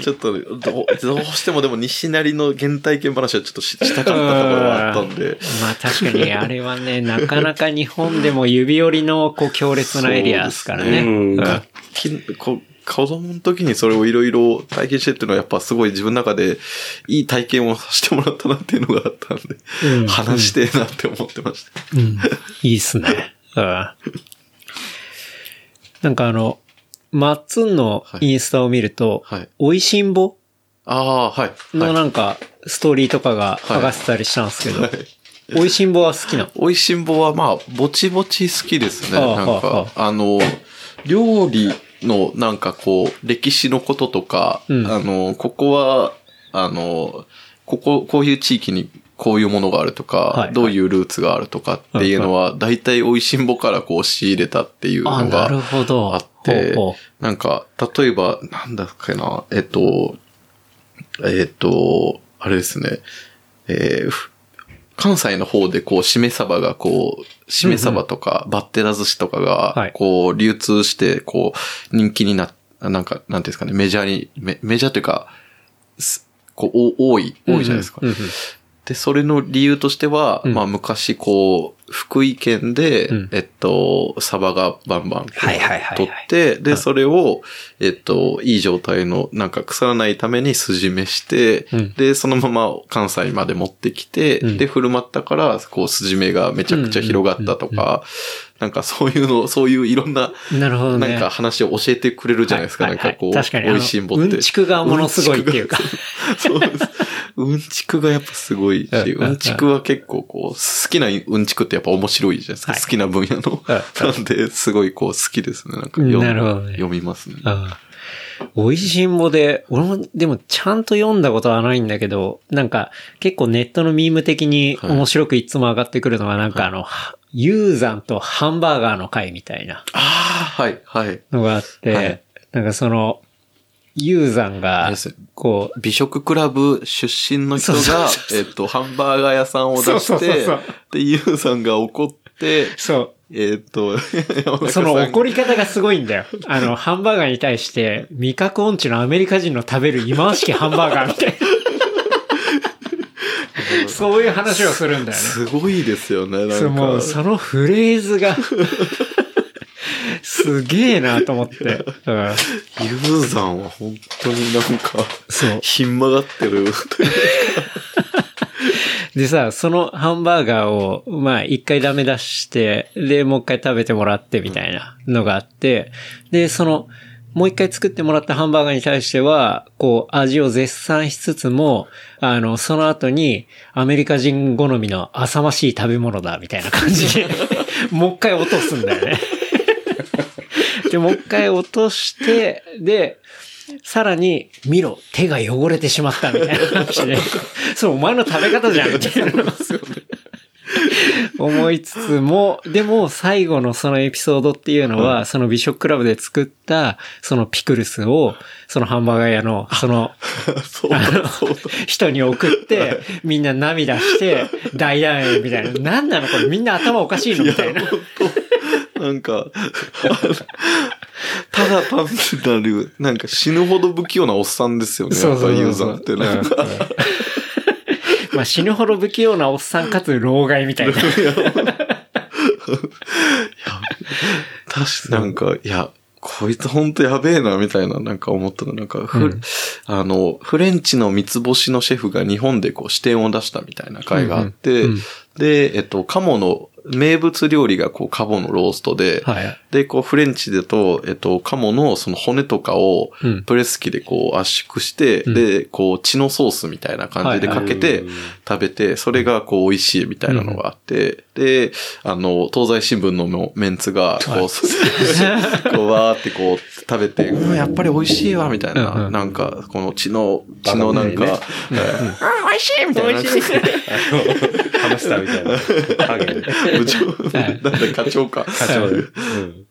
ちょっとど、どうしてもでも西成の原体験話はちょっとしたかったところがあったんで。まあ確かにあれはね、なかなか日本でも指折りのこう強烈なエリアですからね。うん。子供の時にそれをいろいろ体験してっていうのはやっぱすごい自分の中でいい体験をさせてもらったなっていうのがあったんで、うん、話してえなって思ってました。うん、いいっすね。うん、なんかあの、マッツンのインスタを見ると、はいはい、おいしんぼのなんかストーリーとかが剥がせたりしたんですけど、はいはいはいおいしんぼは好きなの？おいしんぼはまあ、ぼちぼち好きですね。なんか、あの、料理のなんかこう、歴史のこととか、うん、あの、ここは、あの、ここ、こういう地域にこういうものがあるとか、はいはい、どういうルーツがあるとかっていうのは、大体おいしんぼからこう仕入れたっていうのがあって、なんか、例えば、なんだっけな、えっと、えっと、あれですね、えー関西の方でこう、しめ鯖がこう、しめ鯖とか、バッテラ寿司とかが、こう、流通して、こう、人気にな、なんか、なんていうんですかね、メジャーに、メ, メジャーというか、こう、多い、多いじゃないですか。うんうんうんうん、で、それの理由としては、うん、まあ、昔こう、福井県で、うん、えっと、鯖がバンバン取って、で、それを、えっと、いい状態の、なんか腐らないために筋目して、うん、で、そのまま関西まで持ってきて、うん、で、振る舞ったから、こう、筋目がめちゃくちゃ広がったとか、なんかそういうの、そういういろんな、なるほどね、なんか話を教えてくれるじゃないですか、はいはいはい、なんかこう、確かに美味しいもんって。うんちくがものすごいっていうか。そうです。うんちくがやっぱすごいし、うんちくは結構こう、好きなうんちくってやっぱ面白いじゃないですか。はい、好きな分野の。なんで、すごいこう好きですね。なんか読、なるほどね、読みますね。おいしんぼで、俺もでもちゃんと読んだことはないんだけど、なんか結構ネットのミーム的に面白くいつも上がってくるのがなんかあの、はい、ユーザンとハンバーガーの会みたいな。ああ、はい、はい。のがあって、はい、なんかその、ユーザンが、こう。美食クラブ出身の人が、そうそうそうえっと、ハンバーガー屋さんを出して、そうそうそうそうで、ユーザンが怒って、そう。えー、っと、その怒り方がすごいんだよ。あの、ハンバーガーに対して、味覚音痴のアメリカ人の食べる忌まわしきハンバーガーみたいな。そういう話をするんだよね。す, すごいですよね、なんか。そう、もうそのフレーズが。すげえなと思って。うん、ユーザンは本当になんか、そう。ひん曲がってる。でさ、そのハンバーガーを、まあ一回ダメ出して、で、もう一回食べてもらってみたいなのがあって、で、その、もう一回作ってもらったハンバーガーに対しては、こう、味を絶賛しつつも、あの、その後に、アメリカ人好みの浅ましい食べ物だ、みたいな感じで、もう一回落とすんだよね。で、もう一回落として、で、さらに、見ろ、手が汚れてしまったみたいな話で、そう、お前の食べ方じゃん、みたいな。思いつつも、でも、最後のそのエピソードっていうのは、うん、その美食クラブで作った、そのピクルスを、そのハンバーガー屋の、その、そうあの人に送って、みんな涙して、大団円みたいな。なんなのこれ、みんな頭おかしいのみたいな。なんか、ただ単なる、なんか死ぬほど不器用なおっさんですよね。そうそうそうそうユーザーってなんか、うんうん、まあ死ぬほど不器用なおっさんかつ老害みたいな。いや、確かなんか、いや、こいつほんとやべえな、みたいな、なんか思ったの。なんかフ、うん、あの、フレンチの三つ星のシェフが日本でこう視点を出したみたいな回があって、うんうんうん、で、えっと、カモの、名物料理がこうカモのローストで、はい、でこうフレンチだとえっとカモのその骨とかをプレス機でこう圧縮して、うん、でこう血のソースみたいな感じでかけて食べて、それがこう美味しいみたいなのがあって、うん、であの東西新聞のメンツがこう、はい、こうわーってこう食べて、うん、やっぱり美味しいわみたいな、うんうん、なんかこの血の血のなんか、ね、うんうん、あ美味しいみたいな。ハムスターみたいなハゲで部長なんだ課長か課長で、うん、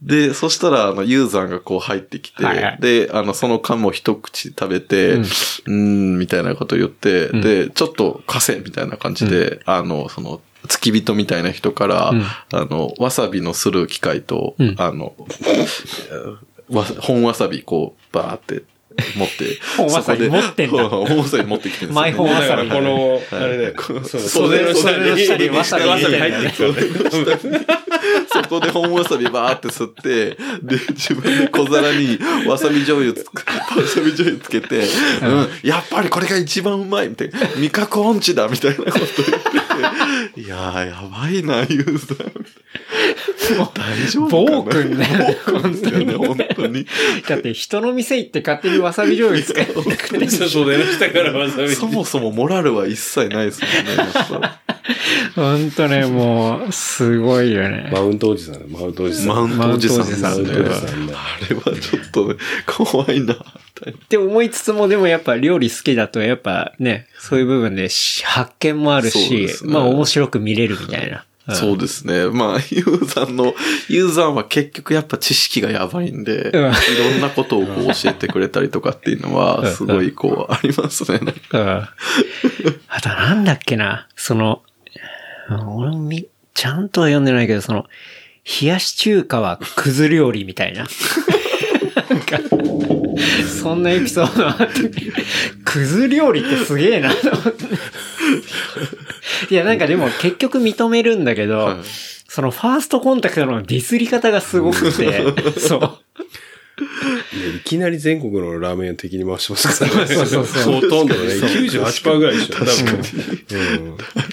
でそしたらあのユーザーがこう入ってきて、はいはい、であのその缶も一口食べて、うん、うーんみたいなこと言って、うん、でちょっと稼いみたいな感じで、うん、あのその付き人みたいな人から、うん、あのわさびのする機械と、うん、あの本わさびこうバーって持って、本わさび持ってんだ。本わさび持ってきてるんですよ、ね。マイ本わさび。だからこの、あれだよ、袖の下にわさび入ってきてる。そこで本わさびバーって吸って、で、自分で小皿にわさび醤油つ、わさび醤油つけて、うん、やっぱりこれが一番うまいみたいな、味覚音痴だみたいなこと言ってて、いやー、やばいな、ユーザー。大丈夫かな？暴君ね。暴君ですよね、本当に。だって人の店行って勝手にわさび醤油使ってくれる。そもそもモラルは一切ないですもんね。ほんとね、もう、すごいよね。マウントおじさんだ、マウントおじさん。マウントおじさんだ。あれはちょっとね、怖いな、みたいな。って思いつつも、でもやっぱ料理好きだと、やっぱね、そういう部分で発見もあるし、ね、まあ面白く見れるみたいな。うん、そうですね。まあ、ユーザーの、ユーザーは結局やっぱ知識がやばいんで、うん、いろんなことをこう教えてくれたりとかっていうのは、すごいこう、ありますね。うんうん、あとなんだっけな、その、俺もみ、ちゃんとは読んでないけど、その、冷やし中華はくず料理みたいな。なんか、そんなエピソードあって、くず料理ってすげえなと思って。いやなんかでも結局認めるんだけど、はい、そのファーストコンタクトのディスり方がすごくて、そう。いきなり全国のラーメン的に回してますからね。そうそうそう。ほとんどね、きゅうじゅうはちパーセント ぐらいでしょ。確かに。うん、確かに。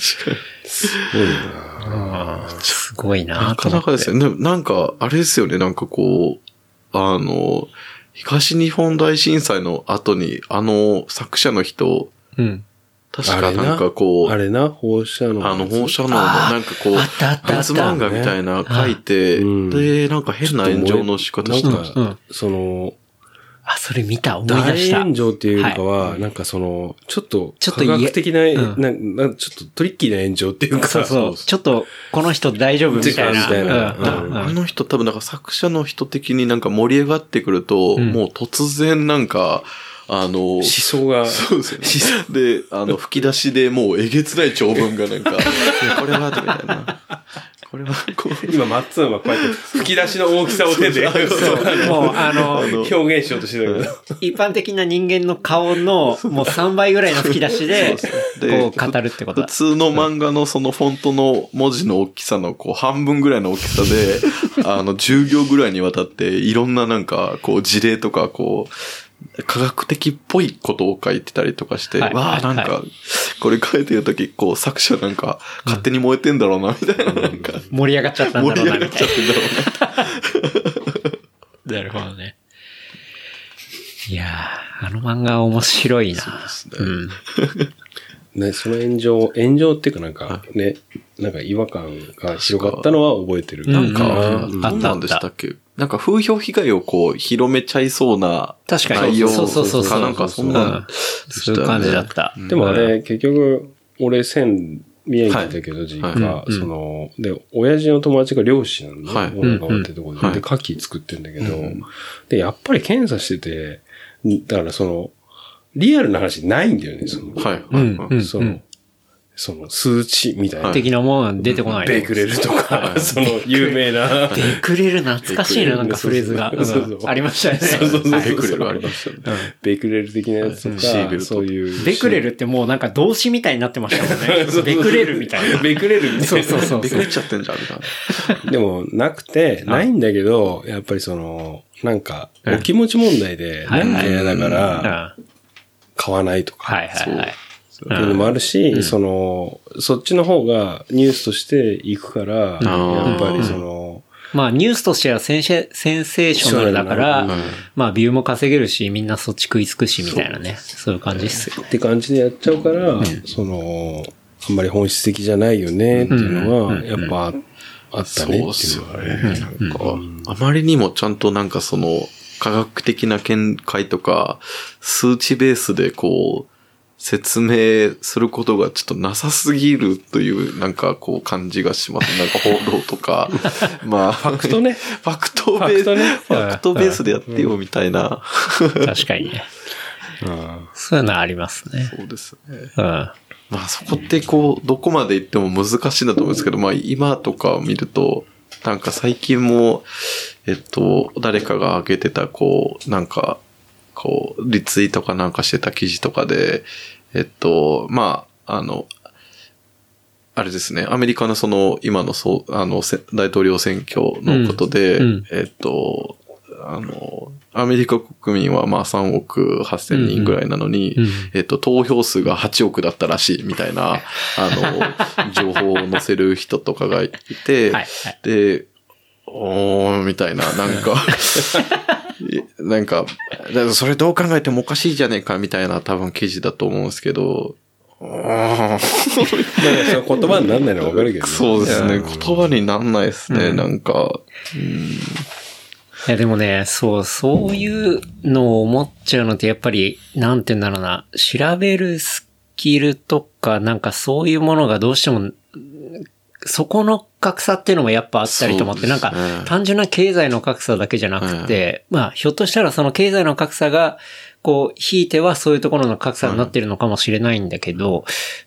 すごいなぁ。すごいなぁ。なかなかですよね。なんか、あれですよね、なんかこう、あの、東日本大震災の後に、あの、作者の人、うん。確かなんかこう、あれな、放射能。あの放射能のなんかこう、別漫画みたいな書いて、うん、で、なんか変な炎上の仕方してました。うん、その、あ、それ見た、思い出した。大炎上っていうよりかは、はい、なんかその、ちょっと、科学的な、うん、な, な、ちょっとトリッキーな炎上っていうか、そうそう、ちょっと、この人大丈夫みたいな。みたいな、うんうん、あの人多分なんか作者の人的になんか盛り上がってくると、うん、もう突然なんか、あの、思想が。そうですね。で、あの、吹き出しでもうえげつない長文がなんか、これは、みたいな。これは、こう。今、マッツンはこうやって、吹き出しの大きさを手で、もう、あの、表現しようとしてるけど。一般的な人間の顔の、もうさんばいぐらいの吹き出しで、こう語るってことだ。普通の漫画のそのフォントの文字の大きさの、こう、半分ぐらいの大きさで、あの、じゅうびょうぐらいにわたって、いろんななんか、こう、事例とか、こう、科学的っぽいことを書いてたりとかして、はい、わあなんか、はい、これ書いてるとき、こう作者なんか勝手に燃えてんだろうな、みたいな、なんか、うん。盛り上がっちゃったんだろうな。盛り上がっちゃってんだろうな。なるほどね。いやー、あの漫画面白いな。そうですね。うん、ね、その炎上、炎上っていうかなんかね、なんか違和感が広がったのは覚えてる。なんか、あったんでしたっけ、なんか風評被害をこう広めちゃいそうな内容かなんかそんなそういう感じだった。でもあれ、うん、結局俺仙宮城だけど実家、はい、そので親父の友達が漁師なんで、はい、俺がってところで、うん、で牡蠣作ってんだけど、うん、でやっぱり検査しててだからそのリアルな話ないんだよね、その、はい、その。うん、その数値みたいな的なものは出てこない。デクレルとか、その有名な。デクレル懐かしいな、なんかフレーズが。ありましたよね。そうそうそう。デクレルありましたね。デクレル的なやつとか、そういう。デクレルってもうなんか動詞みたいになってましたもんね。デクレルみたいな。デクレルみたいな。そうそうそう。デクレっちゃってんじゃん、みたいな。でも、なくて、ないんだけど、やっぱりその、なんか、お気持ち問題で、なんか嫌だから、買わないとか。はいはいはい。っていうのもあるし、うん、その、そっちの方がニュースとしていくから、やっぱりその、まあニュースとしてはセンセ、センセーショナルだから、うん、まあビューも稼げるし、みんなそっち食いつくしみたいなね、そう、そういう感じっすよね。って感じでやっちゃうから、うん、その、あんまり本質的じゃないよねっていうのは、やっぱ、うんうんうん、あったねっていうのは。そうですよね。なんか、うん、あまりにもちゃんとなんかその、科学的な見解とか、数値ベースでこう、説明することがちょっとなさすぎるというなんかこう感じがします。なんか報道とか、まあファクトね、ファクトベース、ファクトね、ファクトベースでやってよみたいな。確かにね。うん、そういうのありますね。そうですね。うん、まあそこってこうどこまで行っても難しいんだと思うんですけど、まあ今とかを見るとなんか最近もえっと誰かが上げてたこうなんか。こう、リツイートかなんかしてた記事とかで、えっと、まあ、あの、あれですね、アメリカのその、今のそう、あの、大統領選挙のことで、うんうん、えっと、あの、アメリカ国民はまあさんおくはっせんにんぐらいなのに、うんうん、えっと、投票数がはちおくだったらしいみたいな、あの、情報を載せる人とかがいて、はいはい、で、おー、みたいな、なんか、なんか、それどう考えてもおかしいじゃねえかみたいな多分記事だと思うんですけど。なんかそ言葉になんないのはわかるけどね。そうですね。言葉になんないですね。うん、なんか、うん。いやでもね、そう、そういうのを思っちゃうのってやっぱり、なんて言うんだろうな、調べるスキルとか、なんかそういうものがどうしても、そこの格差っていうのもやっぱあったりと思って、なんか単純な経済の格差だけじゃなくて、まあひょっとしたらその経済の格差が、こう、ひいてはそういうところの格差になってるのかもしれないんだけど、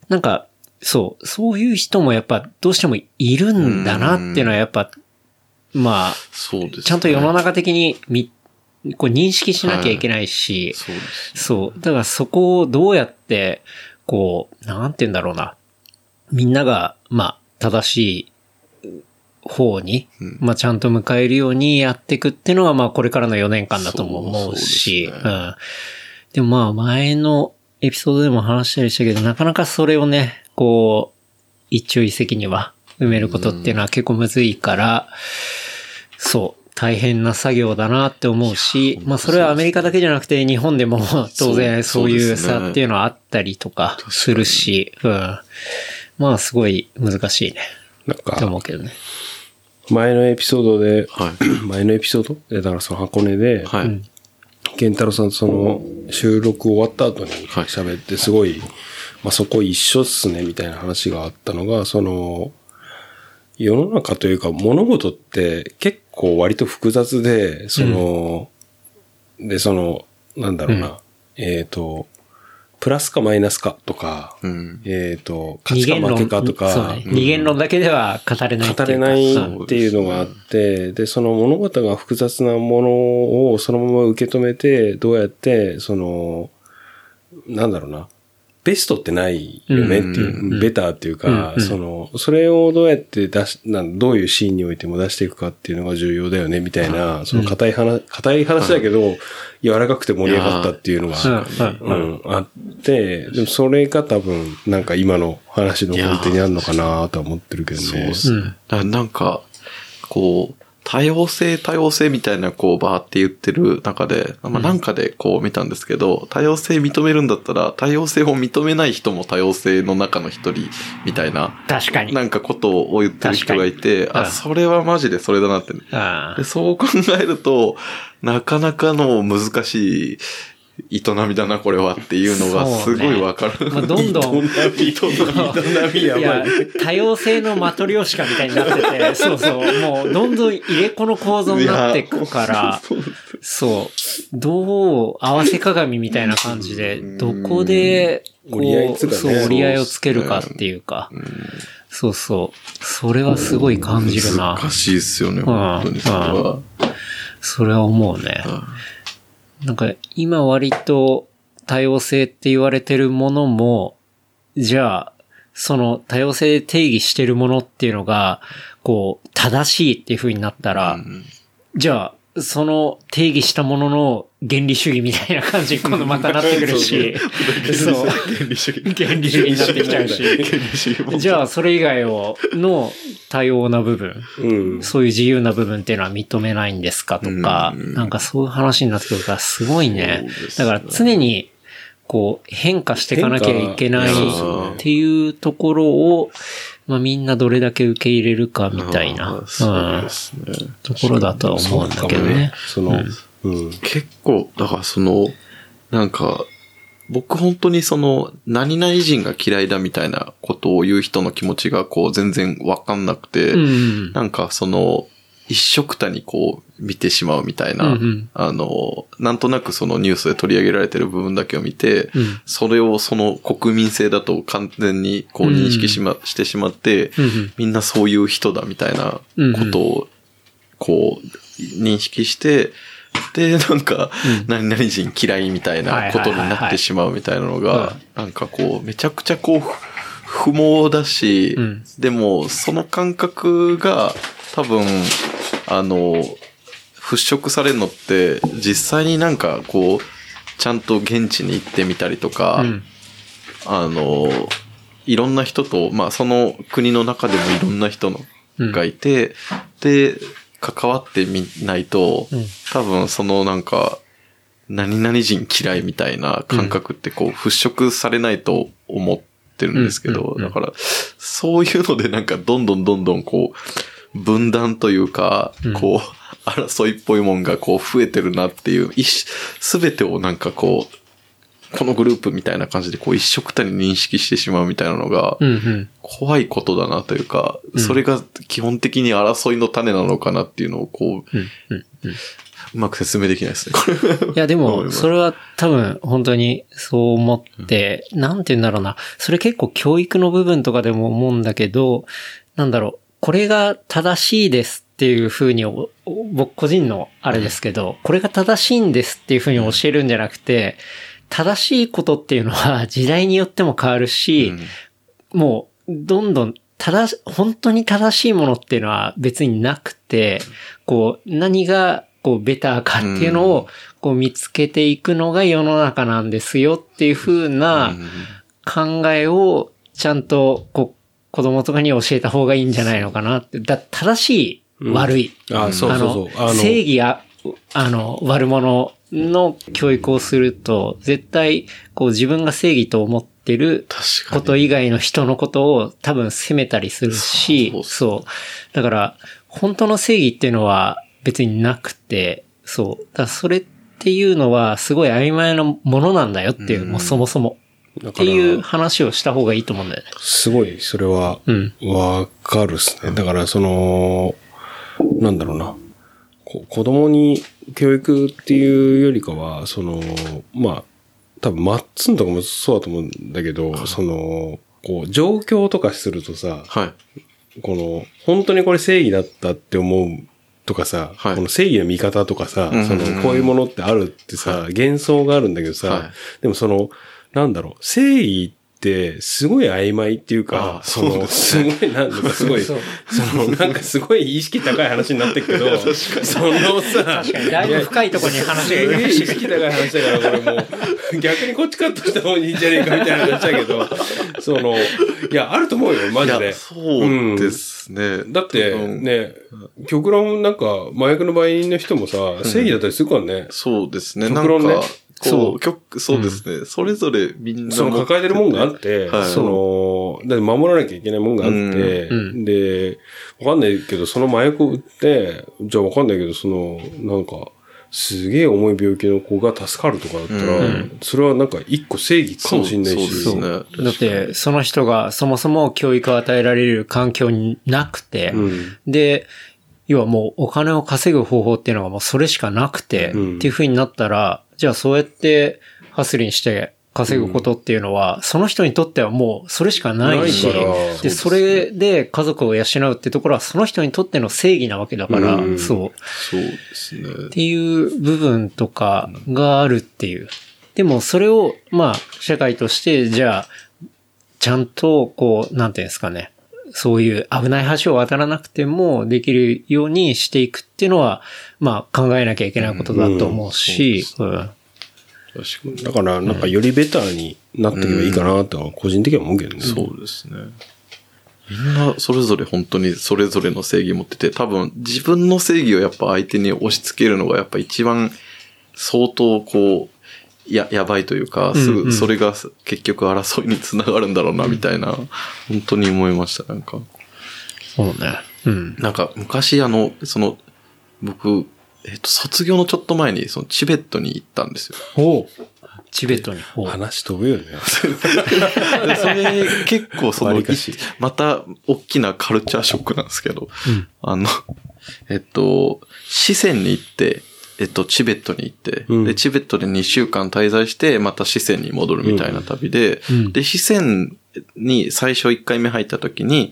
なんか、そう、そういう人もやっぱどうしてもいるんだなっていうのはやっぱ、まあ、ちゃんと世の中的に見、こう認識しなきゃいけないし、そう、だからそこをどうやって、こう、なんて言うんだろうな、みんなが、まあ、正しい方に、うん、まあちゃんと迎えるようにやっていくっていうのは、まあこれからのよねんかんだとも思うし、そうそう で, ねうん、でもまあ前のエピソードでも話したりしたけど、なかなかそれをね、こう、一朝一夕には埋めることっていうのは結構むずいから、うん、そう、大変な作業だなって思うし、まあそれはアメリカだけじゃなくて日本でも当然そういう差っていうのはあったりとかするし、うんまあすごい難しいね。なんか。と思うけどね。前のエピソードで、はい、前のエピソードだからその箱根で、はい、ケンタロウさんとその収録終わった後に喋ってすごい、はい、まあそこ一緒っすねみたいな話があったのが、その、世の中というか物事って結構割と複雑で、その、うん、でその、なんだろうな、うん、えっと、プラスかマイナスかとか、うん、えっ、ー、と、勝ちか負けかとか、二元論、そうね、二元論だけでは語れないっていうか。語れないっていうのがあって、で、その物事が複雑なものをそのまま受け止めて、どうやって、その、なんだろうな、ベストってないよねっていう、うんうんうん、ベターっていうか、うんうん、その、それをどうやって出し、なんどういうシーンにおいても出していくかっていうのが重要だよねみたいな、うん、その硬い話、硬い話だけど、うん柔らかくて盛り上がったっていうのが、うん、あって、でもそれが多分、なんか今の話の根底にあるのかなとは思ってるけどね。そうですね。だからなんか、こう、多様性、多様性みたいな、こう、バーって言ってる中で、まあ、なんかでこう見たんですけど、うん、多様性認めるんだったら、多様性を認めない人も多様性の中の一人、みたいな。確かに。なんかことを言ってる人がいて、あ、それはマジでそれだなって、ねで。そう考えると、なかなかの難しい、営みだな、これはっていうのがすごいわかる。ねまあ、どんどん。営み、営み、やばい。多様性のマトリョーシカみたいになってて、そうそう、もうどんどん入れ子の構造になってくから、そう、どう合わせ鏡みたいな感じで、どこでこう、折り合いつかね、そう、折り合いをつけるかっていうか、そうそう、それはすごい感じるな。難しいですよね、本当にそれは。それは思うね。なんか今割と多様性って言われてるものも、じゃあその多様性で定義してるものっていうのがこう正しいっていう風になったら、じゃあその定義したものの原理主義みたいな感じに今度またなってくるし、そう原理主義原理主義になってきちゃうし、じゃあそれ以外をの多様な部分、うん、そういう自由な部分っていうのは認めないんですかとか、うん、なんかそういう話になってくるからすごいね。だから常にこう変化していかなきゃいけないっていうところを、まあみんなどれだけ受け入れるかみたいな、そうですね、うん、ところだとは思うんだけどね。その、うん、結構、だからその、なんか、僕本当にその、何々人が嫌いだみたいなことを言う人の気持ちがこう全然わかんなくて、うん、なんかその、一色たにこう見てしまうみたいな、うんうん、あの、なんとなくそのニュースで取り上げられてる部分だけを見て、うん、それをその国民性だと完全にこう認識しま、うんうん、してしまって、うんうん、みんなそういう人だみたいなことをこう認識して、で、なんか、うん、何々人嫌いみたいなことになってしまうみたいなのが、なんかこう、めちゃくちゃこう、不毛だし、うん、でも、その感覚が、多分、あの、払拭されるのって、実際になんかこう、ちゃんと現地に行ってみたりとか、うん、あの、いろんな人と、まあ、その国の中でもいろんな人のがいて、うん、で、関わってみないと、うん、多分そのなんか何々人嫌いみたいな感覚ってこう払拭されないと思ってるんですけど、うんうんうんうん、だからそういうのでなんかどんどんどんどんこう分断というか、うん、こう争いっぽいもんがこう増えてるなっていう、すべてをなんかこうこのグループみたいな感じでこう一色たに認識してしまうみたいなのが怖いことだなというか、うんうん、それが基本的に争いの種なのかなっていうのをこう、うんうんうん、うまく説明できないですね。いやでもそれは多分本当にそう思って、うん、なんて言うんだろうな、それ結構教育の部分とかでも思うんだけど、なんだろう、これが正しいですっていう風に、僕個人のあれですけど、うん、これが正しいんですっていう風に教えるんじゃなくて、正しいことっていうのは時代によっても変わるし、うん、もうどんどん正し、本当に正しいものっていうのは別になくて、こう何がこうベターかっていうのをこう見つけていくのが世の中なんですよっていう風な考えをちゃんとこう子供とかに教えた方がいいんじゃないのかなって。だ、正しい、悪い、うん、あ、そうそうそう、あの正義や、あの悪者の教育をすると、絶対こう自分が正義と思ってること以外の人のことを多分責めたりするし、そうそうそう、だから本当の正義っていうのは別になくて、そうだから、それっていうのはすごい曖昧なものなんだよっていう、うん、もうそもそもっていう話をした方がいいと思うんだよね。すごいそれはわかるっすね、うん、だからそのなんだろうな、子供に教育っていうよりかは、その、まあ、多分、マッツンとかもそうだと思うんだけど、はい、その、こう、状況とかするとさ、はい、この、本当にこれ正義だったって思うとかさ、はい、この正義の見方とかさ、はい、その、こういうものってあるってさ、はい、幻想があるんだけどさ、はい、でもその、なんだろう、正義って、すごい曖昧っていうか、ああ、その、ね、すごい、なんかすごい、その、なんかすごい意識高い話になってるけど、そのさ、だいぶ深いところに話がいるし、意識高い話だから、これもう、逆にこっちカットした方がいいんじゃねえかみたいな話だけど、その、いや、あると思うよ、マジで。そうですね。うん、だって、ね、極論なんか、麻薬の場合の人もさ、正義だったりするからね。うん、そうですね、極論ね。そう、曲、そうですね、うん。それぞれみんな。その抱えてるもんがあって、はい、その、だって守らなきゃいけないもんがあって、うん、で、わかんないけど、その麻薬を売って、じゃあわかんないけど、その、なんか、すげえ重い病気の子が助かるとかだったら、うん、それはなんか一個正義かもしれないし。そうですね。だって、その人がそもそも教育を与えられる環境になくて、うん、で、要はもうお金を稼ぐ方法っていうのがもうそれしかなくて、うん、っていう風になったら、じゃあそうやってハスリンして稼ぐことっていうのは、うん、その人にとってはもうそれしかないし、ないで、それで家族を養うってところはその人にとっての正義なわけだから、うん、そう。そうですね。っていう部分とかがあるっていう。でもそれを、まあ、社会として、じゃあ、ちゃんと、こう、なんていうんですかね。そういう危ない橋を渡らなくてもできるようにしていくっていうのは、まあ考えなきゃいけないことだと思うし、うんうんうん、だからなんかよりベターになっていけばいいかなとは個人的には思うけどね、うんうん。そうですね。みんなそれぞれ本当にそれぞれの正義持ってて、多分自分の正義をやっぱ相手に押し付けるのがやっぱ一番相当こう、や、やばいというか、すぐ、それが結局争いにつながるんだろうな、みたいな、うんうん、本当に思いました、なんか。そうね。うん。なんか、昔、あの、その、僕、えっと、卒業のちょっと前に、その、チベットに行ったんですよ。おう。チベットに。話飛ぶよね。それ、結構、その、また、大きなカルチャーショックなんですけど、うん、あの、えっと、四川に行って、えっと、チベットに行って、うん、で、チベットでにしゅうかん滞在して、また四川に戻るみたいな旅で、うん、で、四川に最初いっかいめ入った時に、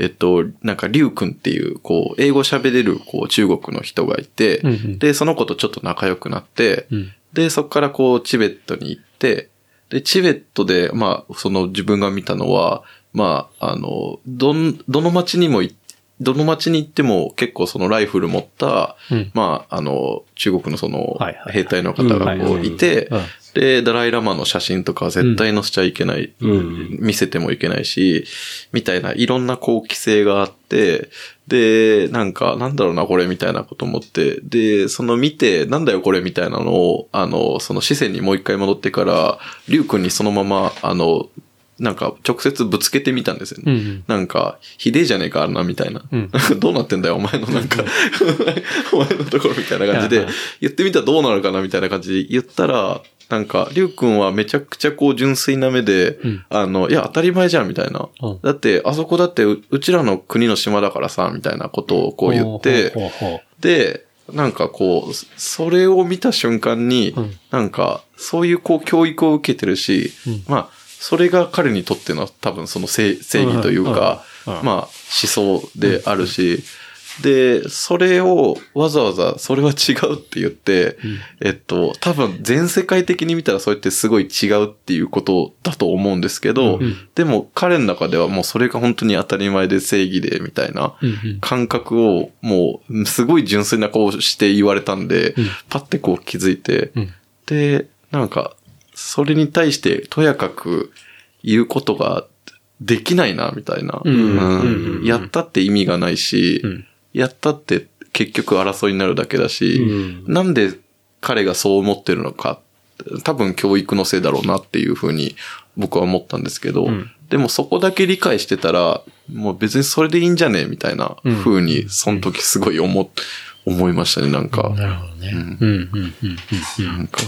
えっと、なんか、リュウ君っていう、こう、英語喋れる、こう、中国の人がいて、うんうん、で、その子とちょっと仲良くなって、うん、で、そこからこう、チベットに行って、で、チベットで、まあ、その自分が見たのは、まあ、あの、どん、どの町にも行って、どの町に行っても結構そのライフル持った、うん、まあ、あの、中国のその兵隊の方がこういて、で、ダライラマの写真とか絶対載せちゃいけない、うん、見せてもいけないし、みたいないろんなこう規制があって、で、なんか、なんだろうなこれみたいなこと思って、で、その見て、なんだよこれみたいなのを、あの、その四川にもう一回戻ってから、リュウ君にそのまま、あの、なんか直接ぶつけてみたんですよね。うんうん、なんかひでえじゃねえかあるなみたいな。うん、どうなってんだよお前のなんかお前のところみたいな感じで言ってみたらどうなるかなみたいな感じで言ったらなんかリュウ君はめちゃくちゃこう純粋な目で、うん、あのいや当たり前じゃんみたいな。うん、だってあそこだって う, うちらの国の島だからさみたいなことをこう言って、うん、で。なんかこう、それを見た瞬間に、うん、なんか、そういうこう教育を受けてるし、うん、まあ、それが彼にとっての多分その 正, 正義というか、うんうん、まあ、思想であるし、うん、で、それをわざわざ、それは違うって言って、うん、えっと、多分全世界的に見たらそうやってすごい違うっていうことだと思うんですけど、うんうん、でも彼の中ではもうそれが本当に当たり前で正義で、みたいな感覚をもうすごい純粋な顔をして言われたんで、うん、パッてこう気づいて、うん、で、なんか、それに対してとやかく言うことができないなみたいな、やったって意味がないし、うん、やったって結局争いになるだけだし、うん、なんで彼がそう思ってるのか、多分教育のせいだろうなっていうふうに僕は思ったんですけど、うん、でもそこだけ理解してたらもう別にそれでいいんじゃねえみたいなふうにその時すごい思思いましたねなんか。なるほどね。うんうんうんうんなんか。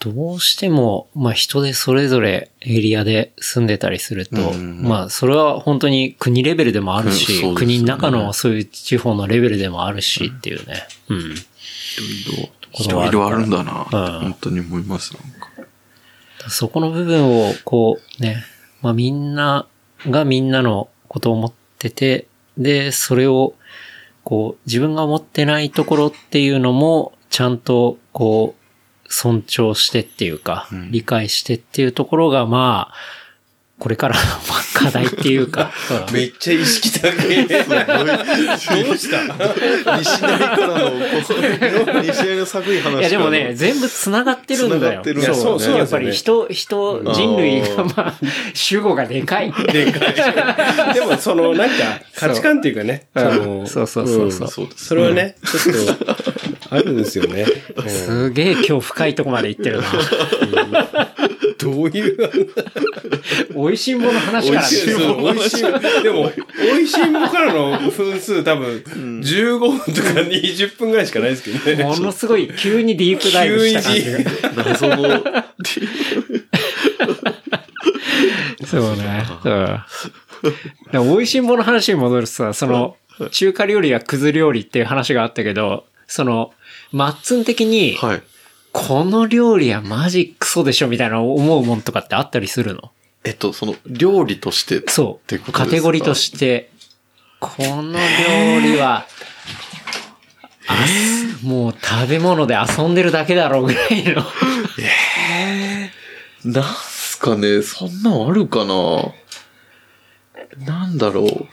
どうしても、まあ人でそれぞれエリアで住んでたりすると、うん、まあそれは本当に国レベルでもあるし、うんね、国の中のそういう地方のレベルでもあるしっていうね。うん。いろいろあるんだなって本当に思います。うん、なんかそこの部分をこうね、まあみんながみんなのことを思ってて、で、それをこう自分が思ってないところっていうのもちゃんとこう、尊重してっていうか、うん、理解してっていうところが、まあ、これからの課題っていうか。めっちゃ意識高い。どうした西成からの、西成の作為話から。いやでもね、全部繋がってるんだよ。繋がってるんだよ。そうそう、ね。やっぱり人、人、人類が、まあ、主語がでかい。でかい。でもその、なんか、価値観っていうかね。そうそうそうそう。うん、それはね、うん、ちょっと、あるんですよね。うん、すげえ今日深いとこまで行ってるな。うん、どういう美味しんぼの話から美味しんぼ。でも、美味しんぼからの分数多分、じゅうごふんとかにじゅっぷんぐらいしかないですけどね。ものすごい急にディープダイブした感じが。謎の。そうね。美味しんぼの話に戻るとさ、その、中華料理やくず料理っていう話があったけど、その、マッツン的に、はい、この料理はマジクソでしょみたいな思うもんとかってあったりするの？えっと、その、料理としてってことですか？そう。カテゴリーとして、この料理は、えー、もう食べ物で遊んでるだけだろうぐらいの。えー、なんすかね、そんなんあるかな？なんだろう。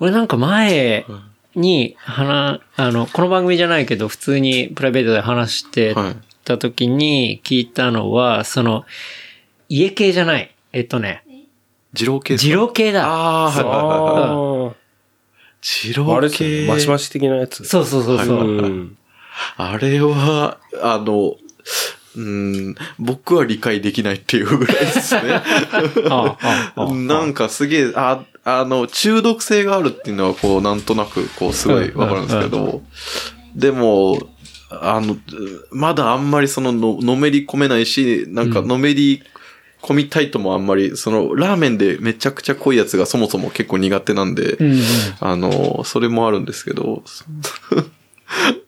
俺なんか前に話、あの、この番組じゃないけど、普通にプライベートで話してた時に聞いたのは、その、家系じゃない。えっとね。二郎系。二郎系だ。ああ、はいはいはい。二郎系。マシマシ的なやつ。そうそうそうそう。うん、あれは、あの、うん、僕は理解できないっていうぐらいですね。ああああなんかすげえ、あ、あの、中毒性があるっていうのはこう、なんとなく、こう、すごいわかるんですけど、でも、あの、まだあんまりその、の、のめり込めないし、なんかのめり込みたいともあんまり、その、ラーメンでめちゃくちゃ濃いやつがそもそも結構苦手なんで、うんうん、あの、それもあるんですけど、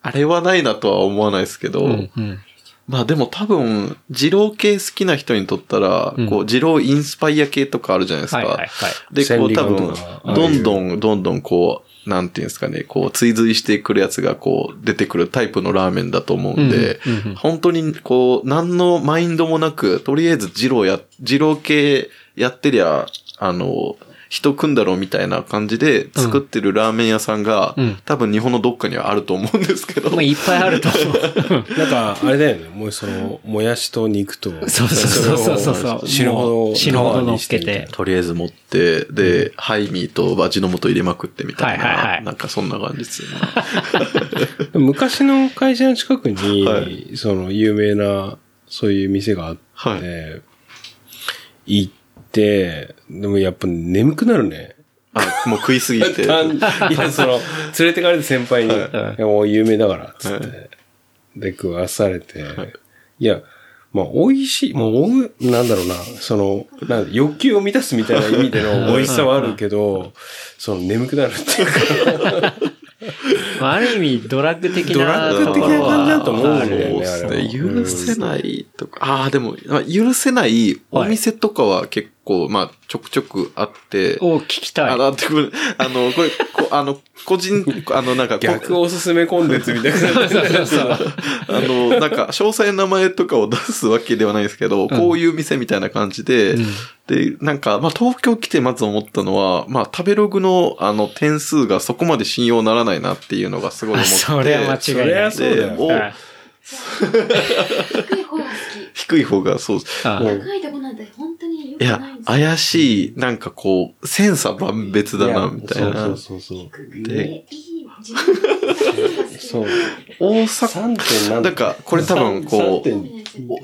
あれはないなとは思わないですけど、うんうんまあでも多分、二郎系好きな人にとったら、こう、二郎インスパイア系とかあるじゃないですか。うんはいはいはい、で、こう多分、どんどん、どんどんこう、なんていうんですかね、こう、追随してくるやつがこう、出てくるタイプのラーメンだと思うんで、うんうんうん、本当にこう、何のマインドもなく、とりあえず二郎や、二郎系やってりゃ、あの、人組んだろうみたいな感じで作ってるラーメン屋さんが、うん、多分日本のどっかにはあると思うんですけど、まあいっぱいあると思う。なんかあれだよね、もうそのもやしと肉とそうそうそうそうそう死ぬほど死ぬほど乗っけてとりあえず持ってで、うん、ハイミーと味の素入れまくってみたいな、はいはいはい、なんかそんな感じですよね。昔の会社の近くに、はい、その有名なそういう店があって、はい、行ってで、でもやっぱ眠くなるね。あ、もう食いすぎて。いや、その、連れてかれて先輩に、はい、もう有名だから、つって、はい。で、食わされて。はい、いや、まあ、美味しい、もう、なんだろうな、その、なん欲求を満たすみたいな意味での美味しさはあるけど、その、眠くなるっていうか。まあ、ある意味、ドラッグ的な。ドラッグ的な感じだと思うんだよね。そうですね。許せないとか。ああ、でも、許せないお店とかは結構、まあ、ちょくちょくあって。お、聞きたい。あの、これ、こあの、個人、あの、なんか、逆おすすめコンテンツみたいな。そうそうそう。あの、なんか、詳細な名前とかを出すわけではないですけど、こういう店みたいな感じで、うん、で、なんか、まあ、東京来てまず思ったのは、まあ、食べログの、あの、点数がそこまで信用ならないなっていうのがすごい思って。それは間違いない。それはそうだよね。低い方が好き。低い方がそうです。高いとこなんて本当に良くないんですよ。いや、怪しい、なんかこう、千差万別だな、みたいな。いそうそうそう。で、そう。大阪、なんか、これ多分こ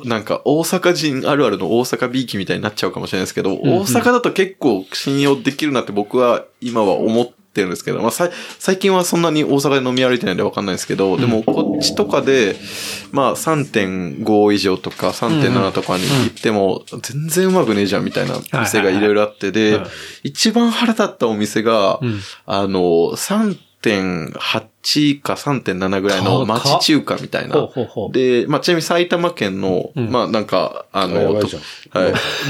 う、なんか大阪人あるあるの大阪ビーキみたいになっちゃうかもしれないですけど、うんうん、大阪だと結構信用できるなって僕は今は思って、ってるんですけど、まあ、さ最近はそんなに大阪で飲み歩いてないんで分かんないですけど、でもこっちとかで、まあ さんてんご 以上とか さんてんなな とかに行っても全然うまくねえじゃんみたいな店がいろいろあってで、一番腹立ったお店が、うん、あの さんてんはち か さんてんなな ぐらいの町中華みたいな。で、まあ、ちなみに埼玉県の、うん、まあ、なんか、あの、はい、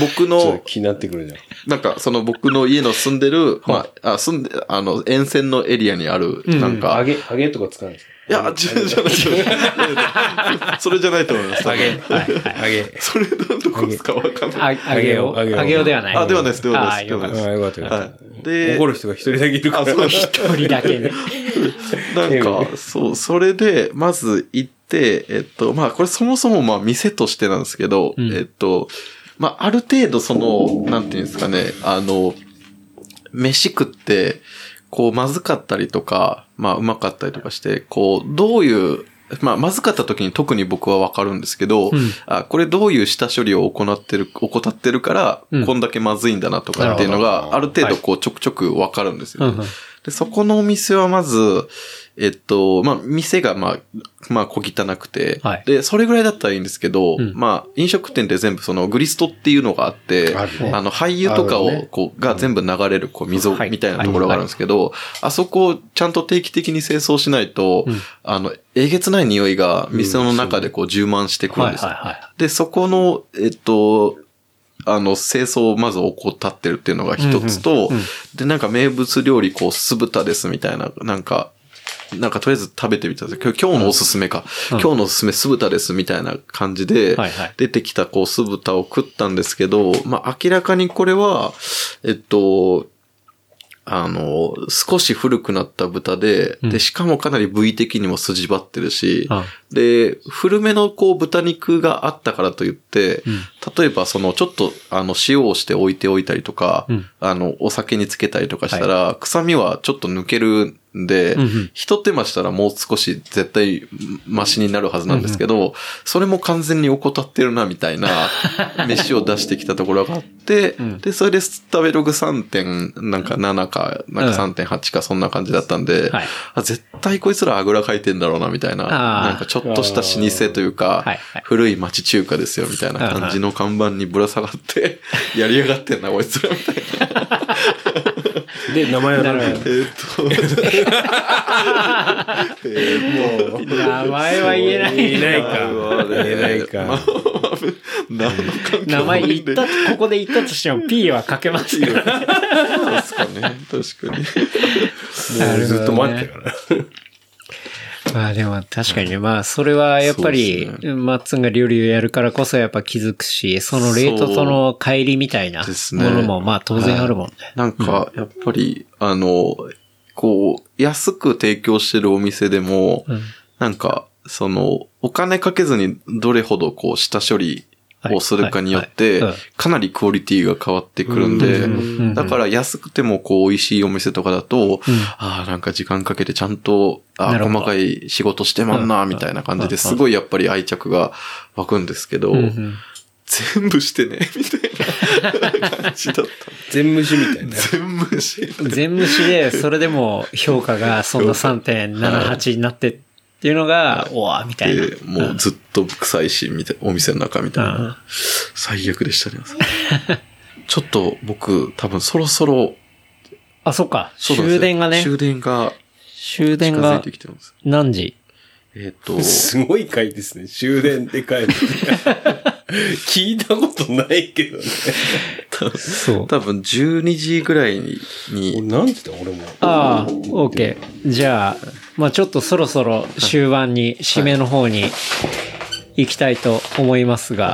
僕の、気になってくるじゃん。なんか、その僕の家の住んでる、まあ、あ、住んで、あの、沿線のエリアにある、なんか。うん、揚げ、揚げとか使うんですか？いや、じゃない。それじゃないと思います。揚げ。はい、揚げ。それ何とこですかわかんない。揚げを。揚げをではない。あ、ではないです。ではないです。あ、よかった。よかった。はい。で、怒る人が一人だけいるから。一人だけね。なんか、そう、それで、まず行って、えっと、まあ、これそもそも、まあ、店としてなんですけど、うん、えっと、まあ、ある程度、その、なんていうんですかね、あの、飯食って、こう、まずかったりとか、まあ、うまかったりとかして、こう、どういう、まあ、まずかった時に特に僕はわかるんですけど、うん、あ、これどういう下処理を行ってる、怠ってるから、うん、こんだけまずいんだなとかっていうのが、ある程度こう、ちょくちょくわかるんですよね。はい、で、そこのお店はまず、えっと、まあ、店がまあ、まあ、小汚くて、はい、で、それぐらいだったらいいんですけど、うん、まあ、飲食店って全部そのグリストっていうのがあって、あるね、あの、廃油とかを、こう、が全部流れる、こう、溝みたいなところがあるんですけど、あそこをちゃんと定期的に清掃しないと、うん、あの、えげつない匂いが店の中でこう、充満してくるんですよ。で、そこの、えっと、あの、清掃をまず怠ってるっていうのが一つと、うんうんうん、で、なんか名物料理、こう、酢豚ですみたいな、なんか、なんかとりあえず食べてみたんですよ。今日のおすすめか。うん、今日のおすすめ酢豚ですみたいな感じで、出てきたこう酢豚を食ったんですけど、まあ明らかにこれは、えっと、あの、少し古くなった豚で、うん、で、しかもかなり部位的にも筋張ってるし、ああで、古めのこう豚肉があったからといって、うん、例えばそのちょっとあの塩をして置いておいたりとか、うん、あの、お酒につけたりとかしたら、はい、臭みはちょっと抜けるんで、うんうん、一手間したらもう少し絶対マシになるはずなんですけど、うんうん、それも完全に怠ってるなみたいな飯を出してきたところがあって、うん、で、それで食べログ さんてんなな か、なんか さんてんはち かそんな感じだったんで、うんはい、あ絶対こいつらあぐらかいてんだろうなみたいな、なんかちょっとした老舗というか、はいはい、古い町中華ですよみたいな感じの看板にぶら下がって、やりやがってんなこいつらみたいな。で、名前は何だろう。えー、っと。えー、もう。名前は言えない。言えないか。言えないか。名前言った、ここで言ったとしても P はかけますよ。そうですかね。確かに。もうずっと待ってから。まあでも確かにね、まあそれはやっぱり、マッツンが料理をやるからこそやっぱ気づくし、そのレートとの乖離みたいなものもまあ当然あるもんね。はい、なんかやっぱり、うん、あの、こう、安く提供してるお店でも、うん、なんかそのお金かけずにどれほどこう下処理、をするかによってかなりクオリティが変わってくるんで、だから安くてもこう美味しいお店とかだと、うん、ああなんか時間かけてちゃんとあ細かい仕事してまんなみたいな感じですごいやっぱり愛着が湧くんですけど、うんうん、全部してねみたいな感じだった。全無視みたいな。全無視。全無視でそれでも評価がそんな さんてんななはち になって。はいっていうのが、はい、おわ、みたいな。もうずっと臭いし、みたいな、お店の中みたいな。最悪でしたね。ちょっと僕、多分そろそろ。あ、そっか。終電がね。終電が。終電が。近づいてきてます。何時？えっと。すごい回ですね。終電で帰る。聞いたことないけどね。そう。多分じゅうにじぐらいに。何時だ俺も。ああ、OK。じゃあ、まあちょっとそろそろ終盤に、締めの方に行きたいと思いますが、は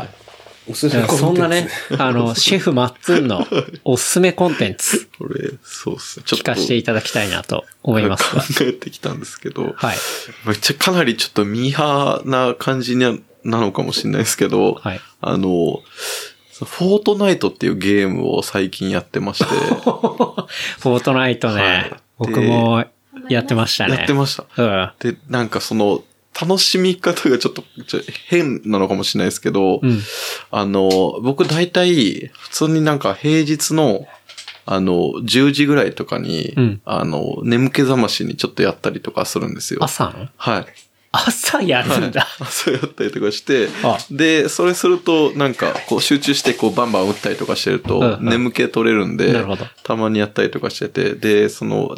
いはい、そんなね、あの、シェフマッツンのおすすめコンテンツ、これ、そうっすね。聞かせていただきたいなと思いますが。考えてきたんですけど、はい。めっちゃかなりちょっとミーハーな感じには、なのかもしれないですけど、はい、あの、フォートナイトっていうゲームを最近やってまして。フォートナイトね、はい。僕もやってましたね。やってました。うん、で、なんかその、楽しみ方がちょっと変なのかもしれないですけど、うん、あの、僕大体、普通になんか平日の、あの、じゅうじぐらいとかに、うん、あの、眠気覚ましにちょっとやったりとかするんですよ。朝の？はい。朝やるんだ、はい。朝やったりとかして、ああで、それすると、なんか、こう集中して、こうバンバン打ったりとかしてると、眠気取れるんで、うんうん、たまにやったりとかしてて、で、その、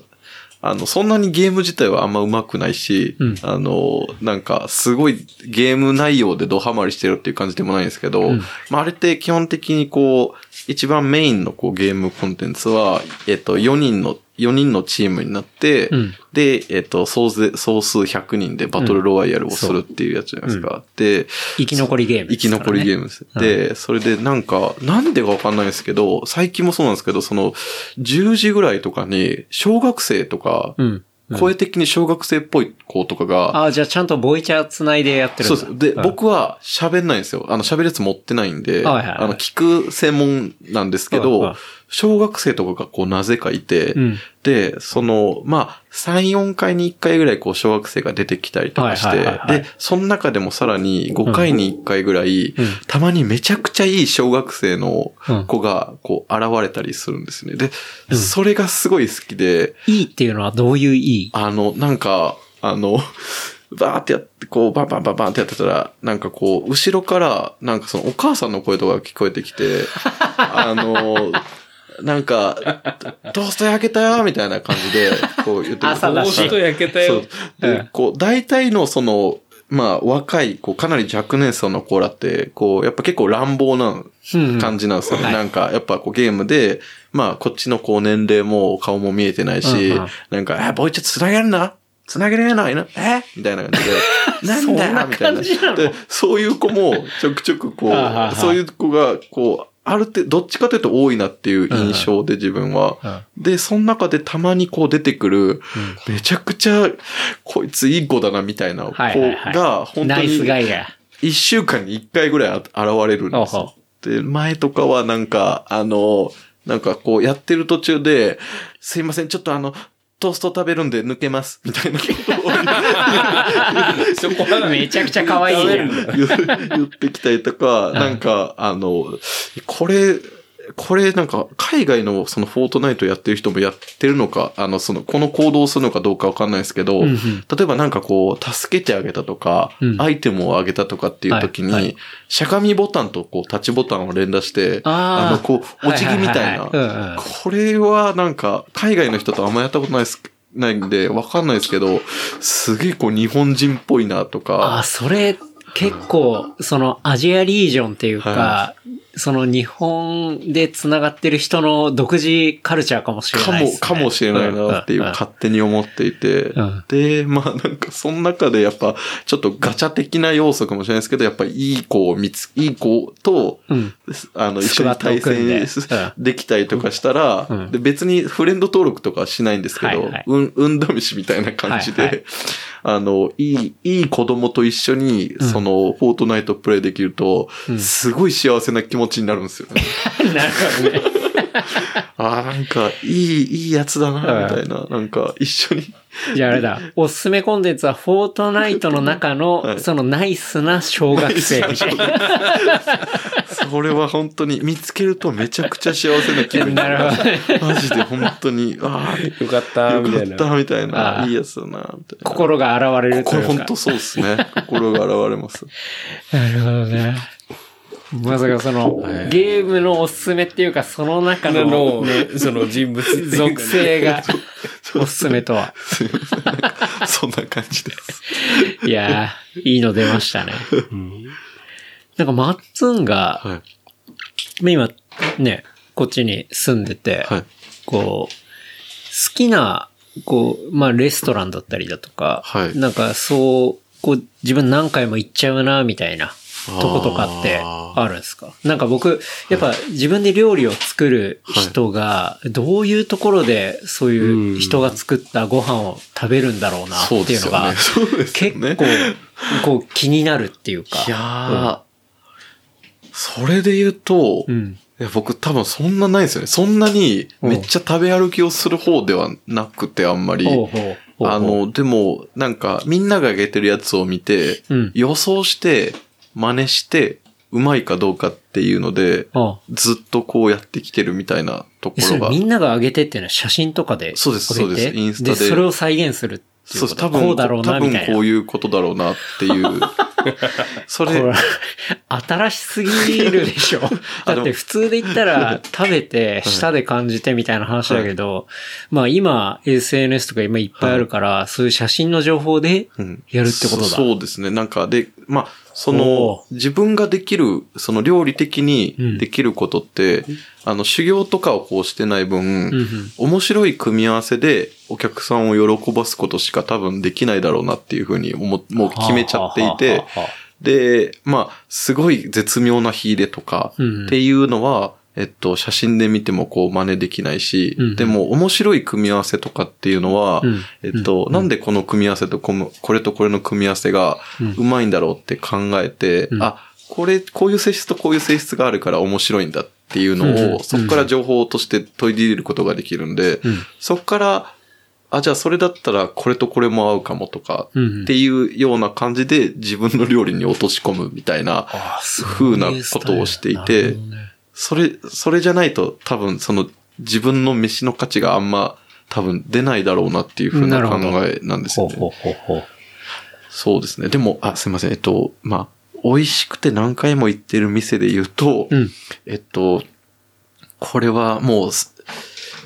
あの、そんなにゲーム自体はあんま上手くないし、うん、あの、なんか、すごいゲーム内容でドハマりしてるっていう感じでもないんですけど、うん、まあ、あれって基本的にこう、一番メインのこうゲームコンテンツは、えっと、よにんの、よにんのチームになって、うん、で、えっと、総数ひゃくにんでバトルロワイヤルをするっていうやつじゃないですか。うん、で、生き残りゲームですからね。生き残りゲームです。で、それでなんか、なんでかわかんないですけど、最近もそうなんですけど、その、じゅうじぐらいとかに、小学生とか、うんうん、声的に小学生っぽい子とかが。ああ、じゃあちゃんとボイチャー繋いでやってるんだ。そうです。で、僕は喋んないんですよ。あの、喋るやつ持ってないんで、はいはいはい、あの、聞く専門なんですけど、はいはい、小学生とかがこう、なぜかいて、うん、で、その、まあ、さん、よんかいにいっかいぐらいこう、小学生が出てきたりとかして、はいはいはいはい、で、その中でもさらにごかいにいっかいぐらい、うん、たまにめちゃくちゃいい小学生の子がこう、現れたりするんですね。で、うん、それがすごい好きで。いいっていうのはどういういい？あの、なんか、あの、バーってやって、こう、バンバンバンバンってやってたら、なんかこう、後ろから、なんかそのお母さんの声とかが聞こえてきて、あの、なんか、トースト焼けたよみたいな感じで、こう言ってくる。朝だし。トースト焼けたよ。そう。で、こう、大体のその、まあ、若い、こう、かなり若年層の子らって、こう、やっぱ結構乱暴な感じなんですよね。うんうん、なんか、やっぱこう、ゲームで、まあ、こっちのこう、年齢も顔も見えてないし、うんうん、なんか、え、ボイチャ繋げるな繋げれないなえみたいな感じで。なんだよみたいな。で、そういう子も、ちょくちょくこう、そういう子が、こう、ある程度どっちかというと多いなっていう印象で自分は、うんうんうん、でその中でたまにこう出てくる、うん、めちゃくちゃこいついい子だなみたいな子が本当にいっしゅうかんにいっかいぐらい現れるんですよ。で前とかはなんかあのなんかこうやってる途中で、すいませんちょっとあのトースト食べるんで抜けますみたいなことをそこはめちゃくちゃ可愛いやん言ってきたりとか、なんかあのこれこれなんか海外のそのフォートナイトやってる人もやってるのか、あのそのこの行動をするのかどうかわかんないですけど、うんうん、例えばなんかこう助けてあげたとか、うん、アイテムをあげたとかっていう時に、はいはい、しゃがみボタンとこう立ちボタンを連打して、あ, あのこうお辞儀みたいな、これはなんか海外の人とあんまやったことないです。ないんでわかんないですけど、すげえこう日本人っぽいなとか。あ、それ結構そのアジアリージョンっていうか。はいその日本で繋がってる人の独自カルチャーかもしれないですね。かも、かもしれないなっていう勝手に思っていて。うんうん、で、まあなんかその中でやっぱちょっとガチャ的な要素かもしれないですけど、やっぱいい子を見つ、いい子と、うん、あの一緒に対戦で、うん、できたりとかしたら、うん、で別にフレンド登録とかはしないんですけど、はいはい、うん、運試しみたいな感じで、はいはい、あの、いい、いい子供と一緒に、うん、そのフォートナイトプレイできると、うん、すごい幸せな気持ちになるんですよね。なるほどね。ああ、なんか、いい、いいやつだな、みたいな。なんか、一緒に。じゃああれだ。おすすめコンテンツは、フォートナイトの中の、はい、そのナイスな小学生みたいな。それは本当に、見つけるとめちゃくちゃ幸せな気分になる。なるほどね、マジで本当に、ああ、よかった、みたいな。よかった、みたいな。いいやつだな、みたいな。心が洗われるというか。これ本当そうですね。心が洗われます。なるほどね。まさかその、はい、ゲームのおすすめっていうかその中の、ね、その人物っていうか、ね、属性がおすすめとはそんな感じですいやーいいの出ましたね、うん、なんかマッツンが、はい、今ねこっちに住んでて、はい、こう好きなこう、まあ、レストランだったりだとか、はい、なんかそう、こう自分何回も行っちゃうなみたいなとことかってあるんですか？なんか僕、やっぱ自分で料理を作る人が、どういうところでそういう人が作ったご飯を食べるんだろうなっていうのが、結構こう気になるっていうか。いや、うん、それで言うと、うん、いや僕多分そんなないですよね。そんなにめっちゃ食べ歩きをする方ではなくてあんまり。ほうほうほうあの、でもなんかみんながあげてるやつを見て、うん、予想して、真似してうまいかどうかっていうので、ああずっとこうやってきてるみたいなところがみんなが上げてっていうのは写真とかで上げて、そうですそうですインスタで、でそれを再現するっていうことで、そう多分こうだろうなみたいな、多分こういうことだろうなっていうそれ新しすぎるでしょだって普通で言ったら食べて舌で感じてみたいな話だけど、はい、まあ今 エスエヌエス とか今いっぱいあるから、はい、そういう写真の情報でやるってことだ、うん、そ, そうですねなんかでまあその自分ができるその料理的にできることって、うん、あの修行とかをこうしてない分、うん、面白い組み合わせでお客さんを喜ばすことしか多分できないだろうなっていうふうにもう決めちゃっていて、はあはあはあ、でまあすごい絶妙な火入れとかっていうのは、うん、えっと写真で見てもこう真似できないし、うん、でも面白い組み合わせとかっていうのは、うん、えっと、うん、なんでこの組み合わせとこれとこれの組み合わせがうまいんだろうって考えて、うん、あこれこういう性質とこういう性質があるから面白いんだっていうのを、うん、そこから情報として取り入れることができるんで、うん、そこからあ、じゃあそれだったらこれとこれも合うかもとかっていうような感じで自分の料理に落とし込むみたいな風なことをしていて、それ、それじゃないと多分その自分の飯の価値があんま多分出ないだろうなっていう風な考えなんですよね。そうですね。でも、あ、すいません。えっと、まあ、美味しくて何回も行ってる店で言うと、うん、えっと、これはもう、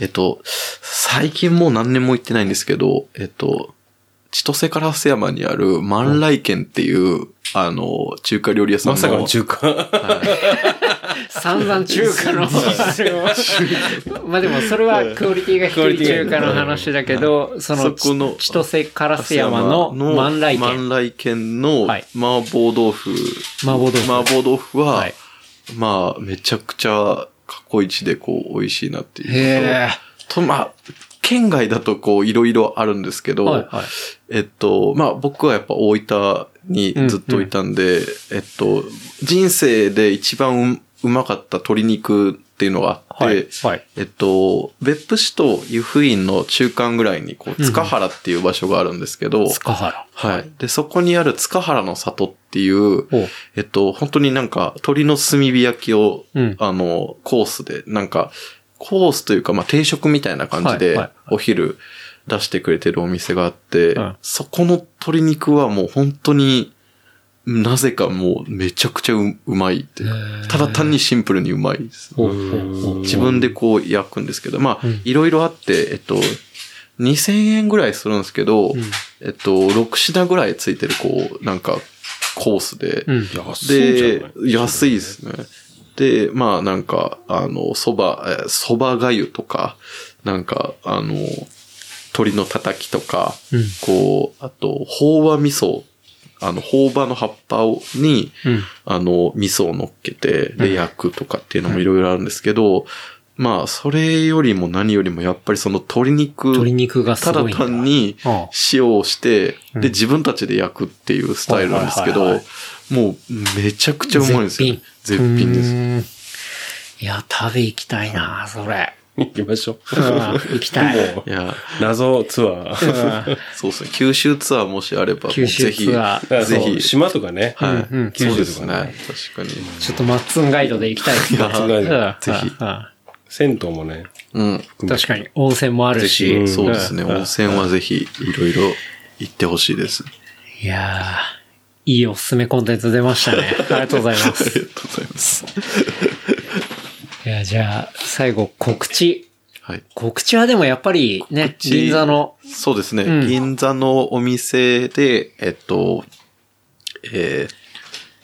えっと、最近もう何年も行ってないんですけど、えっと、千歳烏山にある万来軒っていう、あの、中華料理屋さんの。まさかの中華、はい、散々中華の話を。まあでもそれはクオリティが低い中華の話だけど、その、その千歳烏山の万来軒。万来軒の麻婆豆腐。はい、麻婆豆腐。麻婆豆腐は、はい、まあ、めちゃくちゃ過去一でこう、美味しいなっていうこと。と、まあ、県外だとこう、いろいろあるんですけど、はいはい、えっと、まあ僕はやっぱ大分にずっといたんで、うんうん、えっと、人生で一番うまかった鶏肉っていうのがあって、はいはい、えっと、別府市と湯布院の中間ぐらいにこう、塚原っていう場所があるんですけど、うん、塚原。はい。で、そこにある塚原の里っていう、えっと、本当になんか鶏の炭火焼きを、うん、あの、コースで、なんか、コースというか、まあ、定食みたいな感じで、お昼出してくれてるお店があって、はいはい、そこの鶏肉はもう本当になぜかもうめちゃくちゃ う, うまいっていうか、ただ単にシンプルにうまいです。自分でこう焼くんですけど、まあ、いろいろあって、えっと、にせんえんぐらいするんですけど、うん、えっと、ろく品ぐらいついてる、こう、なんか、コースで、うん、で、安いですね。で、まあなんか、あの、そば、そばがゆとか、なんか、あの、鶏のたたきとか、うん、こう、あと、朴葉味噌、あの、朴葉の葉っぱをに、うん、あの、味噌を乗っけて、で、焼くとかっていうのもいろいろあるんですけど、うん、まあ、それよりも何よりもやっぱりその鶏肉、鶏肉がただ単に塩をして、うん、で、自分たちで焼くっていうスタイルなんですけど、うん、もうめちゃくちゃうまいんですよ。絶品です。いや、食べ行きたいな、それ。行きましょう。行きたい。いや、謎ツアー。そうですね。九州ツアーもしあれば、ぜひ、ぜひ。島とかね。はい。うん、九州とかね。確かに。ちょっとマッツンガイドで行きたいですね。マッツンガイド。ぜひ。銭湯もね。うん。確かに。温泉もあるし。そうですね。温泉はぜひ、いろいろ行ってほしいです。いやー。いいおすすめコンテンツ出ましたね。ありがとうございます。ありがとうございます。いや、じゃあ、最後、告知。はい。告知はでもやっぱりね、銀座の。そうですね。うん、銀座のお店で、えっと、え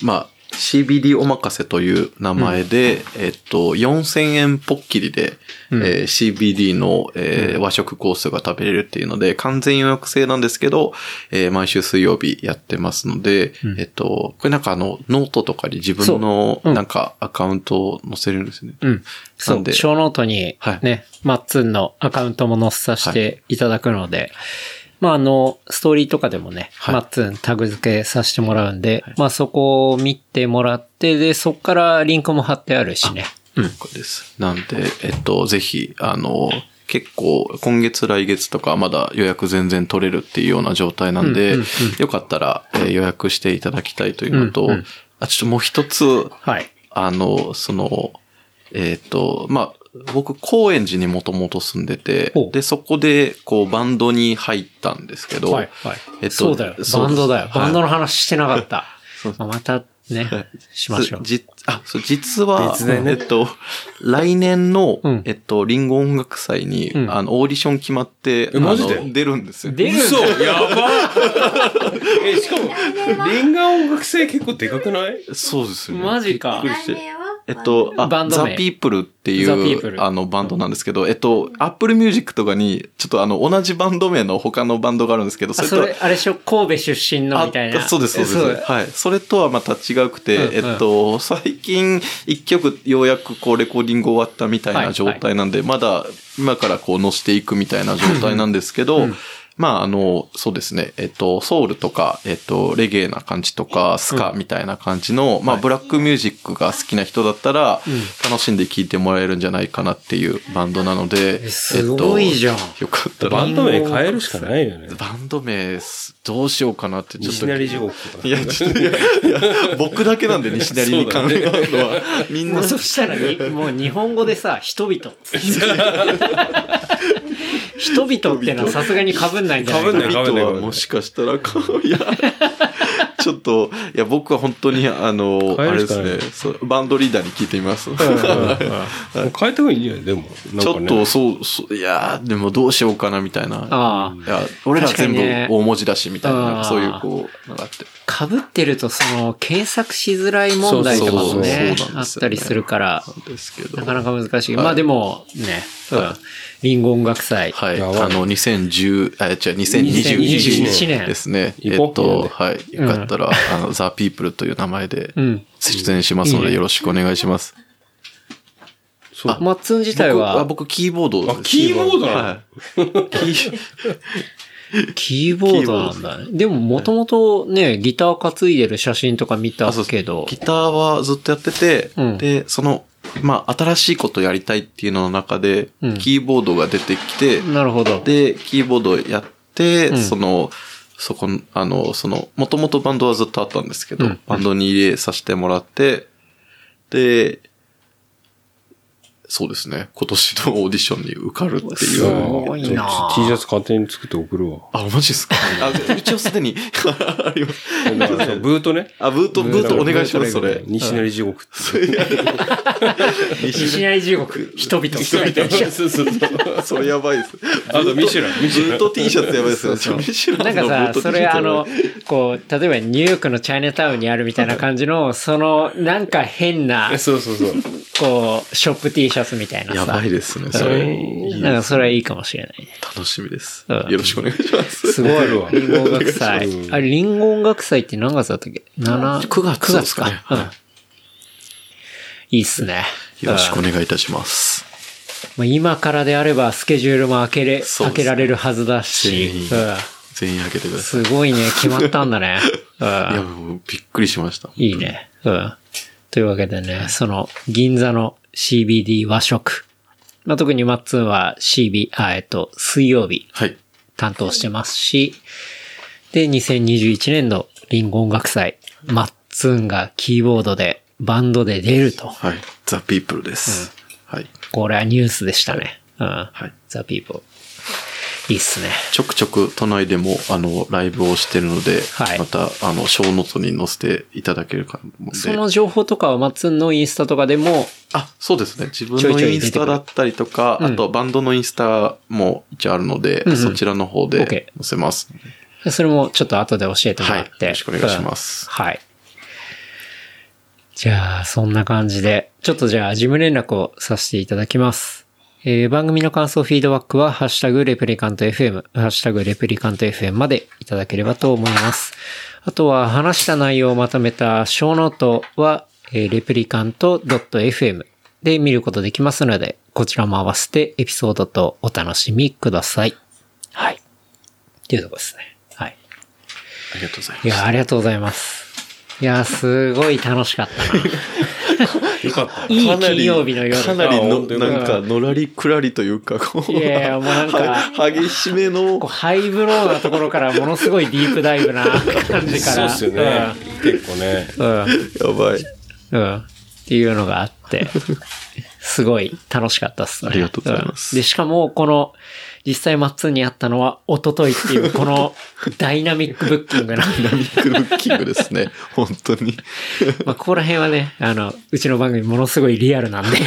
ー、まあ、シービーディー おまかせという名前で、うん、えっと、よんせんえんぽっきりで、うんえー、シービーディー の、えーうん、和食コースが食べれるっていうので、完全予約制なんですけど、えー、毎週水曜日やってますので、うん、えっと、これなんかあの、ノートとかに自分のなんかアカウントを載せるんですね。うん。そう、ショーノートにね、はい、マッツンのアカウントも載せさせていただくので、はいまあ、あの、ストーリーとかでもね、はい、マッツンタグ付けさせてもらうんで、はい、まあ、そこを見てもらって、で、そこからリンクも貼ってあるしね。うん。これです。なんで、えっと、ぜひ、あの、結構、今月、来月とか、まだ予約全然取れるっていうような状態なんで、うんうんうん、よかったら、えー、予約していただきたいというのと、うんうん、あ、ちょっともう一つ、はい、あの、その、えーっと、まあ、僕、高円寺にもともと住んでて、で、そこで、こう、バンドに入ったんですけど、はいはい、えっと、そうだよ、バンドだよ、はい。バンドの話してなかった。またね、しましょう。じあそう実は、ね、えっと、来年の、うん、えっと、リンゴ音楽祭に、うん、あの、オーディション決まって、うん、あの出るんですよ。出るんですよ。嘘やばえ、しかも、リンゴ音楽祭結構でかくない？そうですよね。マジか。えっと、あ、ザ・ピープルっていう、あの、バンドなんですけど、えっと、アップルミュージックとかに、ちょっとあの、同じバンド名の他のバンドがあるんですけど、それと、あ、それ、あれしょ、神戸出身のみたいな。そうです、そうです。はい。それとはまた違くて、うんうん、えっと、最近、一曲、ようやくこう、レコーディング終わったみたいな状態なんで、はいはい、まだ、今からこう、乗していくみたいな状態なんですけど、うんまあ、あの、そうですね。えっと、ソウルとか、えっと、レゲエな感じとか、スカみたいな感じの、うん、まあ、ブラックミュージックが好きな人だったら、うん、楽しんで聴いてもらえるんじゃないかなっていうバンドなので、え、すごいじゃん。えっと、よかったら。バンド名変えるしかないよね。バンド名、どうしようかなって、ちょっと。西成地獄とか。いや、ちょっと、いや、いや僕だけなんで西成に考えるのは、みんな。もうそしたら、もう日本語でさ、人々って。人々ってのはさすがに被んないんじゃないかな。被んない、被んない。人はもしかしたら、いや、ちょっと、いや、僕は本当に、あの、あれですね、バンドリーダーに聞いてみます。はいはいはい、もう変えた方がいいんじゃない？でもなんか、ね。ちょっと、そう、そう、いや、でもどうしようかな、みたいな。ああ。いや、俺ら全部大文字だし、みたいな、ね、そういう、こう、なんかあって。被ってるとその検索しづらい問題とかもね、あったりするから、なかなか難しい。はい、まあでもね、リンゴ音楽祭。はい。あの、2010、あ、違う、にせんにじゅういちねんですね。えっと、はい。よかったら、うん、あの、The People という名前で出演しますので、よろしくお願いします。うんいいねそうあマッツン自体は僕、あ僕キーボードです。あキーボードなの、はい、キーボードなんだね。でももともとねギター担いでる写真とか見たけどギターはずっとやってて、うん、でそのまあ新しいことやりたいっていうのの中で、うん、キーボードが出てきて、なるほど。でキーボードをやって、うん、そのそこあのそのもともとバンドはずっとあったんですけど、うん、バンドに入れさせてもらってで。そうですね。今年のオーディションに受かるっていう。すごいなぁ。T シャツ勝手に作って送るわ。あ、マジですかあ一応すでにあります。ブートね。あ、ブート、ブートお願いします、それ。西成地獄って。西成地獄、人々。人々。そうそうそう。それやばいです。あと、ミシュラン。ブート T シャツやばいですよ。ミシュラン。なんかさ、それあの、こう、例えばニューヨークのチャイナタウンにあるみたいな感じの、その、なんか変な、そうそうそう。こう、ショップ T シャツ。みたいなさやばいですね。それ、うん、なんかそれはいいかもしれない、ね。楽しみです、うん。よろしくお願いします。すごいわ。リンゴ音楽祭。うん、あれリンゴ音楽祭って何月だったっけ？七、九月、九月か。うん。いいっすね。よろしくお願いいたします。まあ、今からであればスケジュールも開けれ、開けられるはずだし。全員、うん、全員開けてください。すごいね。決まったんだね。うん、いやもうびっくりしました。いいね。うん。というわけでね、その銀座のシービーディー 和食。まあ、特にマッツンは シービー、あ、えっと、水曜日。担当してますし、はい。で、にせんにじゅういちねんのリンゴ音楽祭。マッツンがキーボードで、バンドで出ると。はい。The People です。うん、はい。これはニュースでしたね。うん。はい。The People。いいっすね。ちょくちょく都内でも、あの、ライブをしてるので、はい、また、あの、ショーノートに載せていただけるかも。その情報とかは、マッツンのインスタとかでも、あ、そうですね。自分のインスタだったりとか、ちょいちょいあと、バンドのインスタも一応あるので、うん、そちらの方で載せます、うんうん okay。それもちょっと後で教えてもらって、はい。よろしくお願いします。うん、はい。じゃあ、そんな感じで、ちょっとじゃあ、事務連絡をさせていただきます。えー、番組の感想フィードバックはハッシュタグレプリカント エフエム、ハッシュタグレプリカント エフエム までいただければと思います。あとは話した内容をまとめたショーノートは、えー、レプリカント .fm で見ることできますので、こちらも合わせてエピソードとお楽しみください。はい。っていうとこですね。はい。ありがとうございます。いや、ありがとうございます。いや、すごい楽しかったな。よかった。いい金曜日の夜。かなりの、なんか、のらりくらりというか、こう。いやいや、もうなんか、激しめの。こうハイブローなところから、ものすごいディープダイブな感じから。そうっすよね。うん、結構ね。うん。やばい。うん。っていうのがあって、すごい楽しかったっすね。ありがとうございます。うん、で、しかも、この、実際マッツンに会ったのは一昨日っていう、このダイナミックブッキングな。ダイナミックブッキングですね。本当に。まあ、ここら辺はね、あの、うちの番組ものすごいリアルなんで。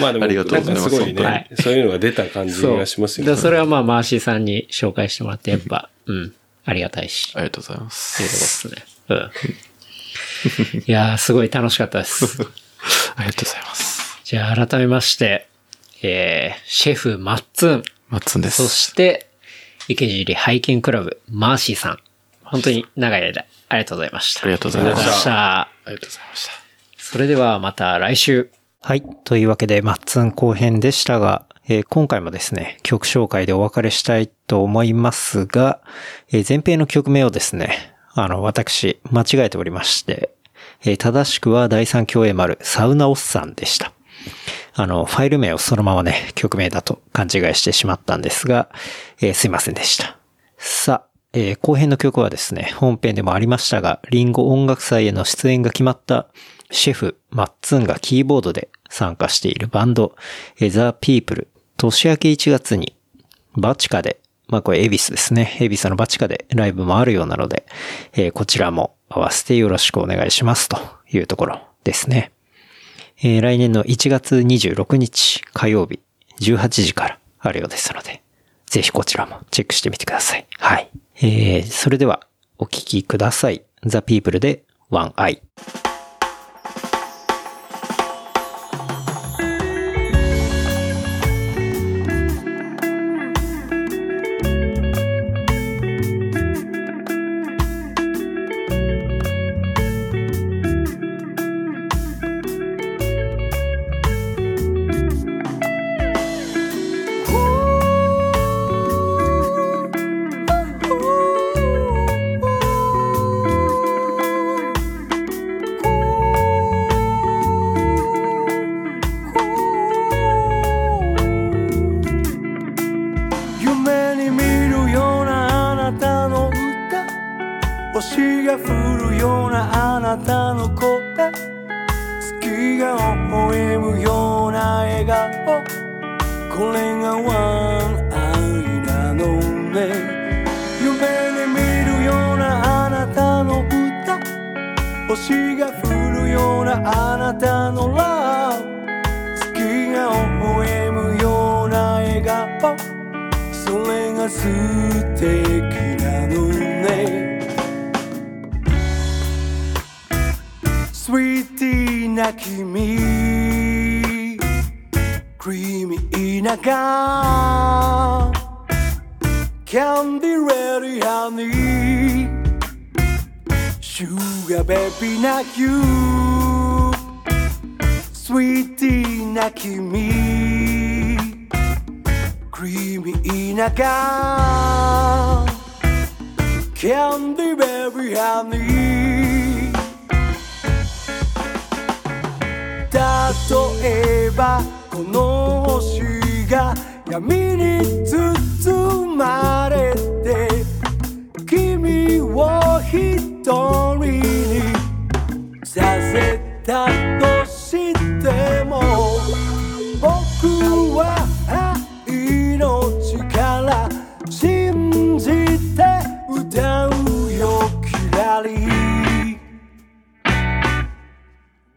まあでも、ありがとうございます。すごいね、はい。そういうのが出た感じがしますよね。そ, それはまあ、マーシーさんに紹介してもらって、やっぱ、うん、ありがたいし。ありがとうございます。そうですね。うん。いやー、すごい楽しかったです。ありがとうございます。じゃあ、改めまして、えー、シェフマッツン。マッツンです。そして、池尻拝見クラブ、マーシーさん。本当に長い間、ありがとうございました。ありがとうございました。ありがとうございました。それではまた来週。はい。というわけで、マッツン後編でしたが、えー、今回もですね、曲紹介でお別れしたいと思いますが、えー、前編の曲名をですね、あの、私、間違えておりまして、えー、正しくは第三共栄丸、サウナおっさんでした。あの、ファイル名をそのままね、曲名だと勘違いしてしまったんですが、えー、すいませんでした。さあ、えー、後編の曲はですね、本編でもありましたが、リンゴ音楽祭への出演が決まったシェフ、マッツンがキーボードで参加しているバンド、えー、The People、年明けいちがつにバチカで、まあこれ恵比寿ですね、恵比寿のバチカでライブもあるようなので、えー、こちらも合わせてよろしくお願いしますというところですね。えー、来年のいちがつにじゅうろくにち火曜日じゅうはちじからあるようですので、ぜひこちらもチェックしてみてください。はい。えー、それではお聞きください。The People で One Eye。星が降るようなあなたの声、月が微笑むような笑顔、これがワンアイなのね。夢に見るようなあなたの歌、星が降るようなあなたのラブ、月が微笑むような笑顔、それが素敵なのね。Sweetie な君、 Creamy な顔、 Candy Ready Honey、 Sugar Baby な You、 Sweetie な君、 Creamy な顔、 Candy Baby Honey、例えばこの星が闇に包まれて君を一人にさせたとしても、僕は愛の力信じて歌うよ、キラリ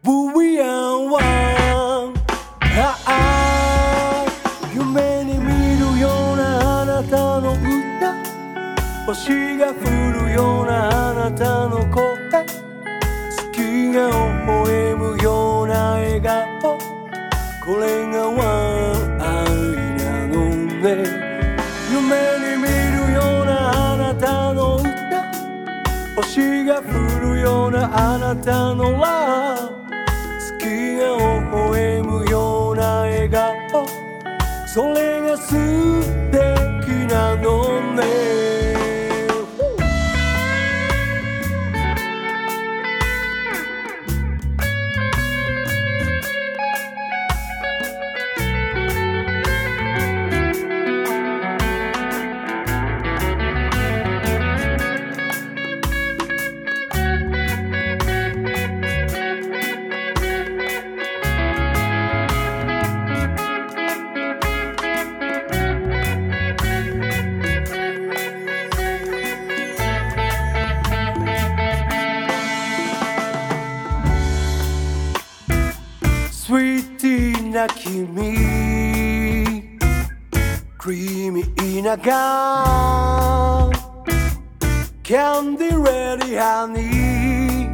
ブイヤンワン、夢に見るようなあなたの歌、星が降るようなあなたの声、月が微笑むような笑顔、これがワンアイなのね。夢に見るようなあなたの歌、星が降るようなあなたのラブ、微笑むような笑顔、それが素敵なのね。君、Creamy な顔、 Candy Ready Honey、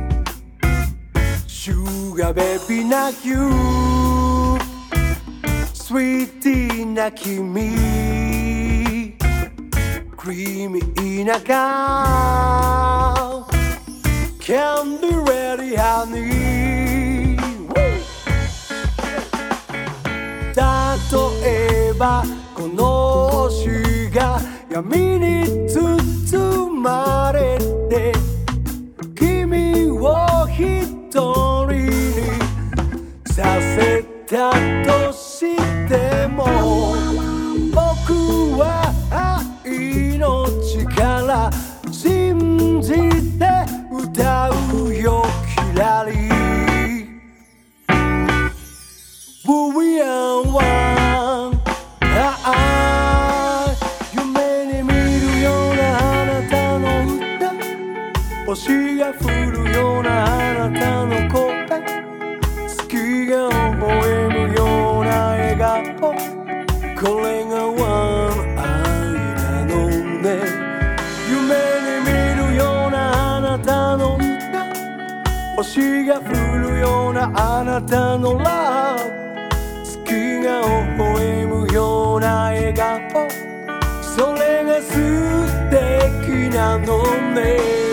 Sugar Baby な You、 Sweetie な君、 Creamy な顔、 Candy Ready Honey、例えばこの星が闇に包まれて君を一人にさせたとしても、僕は愛の力信じて歌うよ、キラリブイヤンワン、星が降るようなあなたの声、月が微笑むような笑顔、これがワンアイなのね。夢に見るようなあなたの星が降るようなあなたのラブ、月が微笑むような笑顔、それが素敵なのね。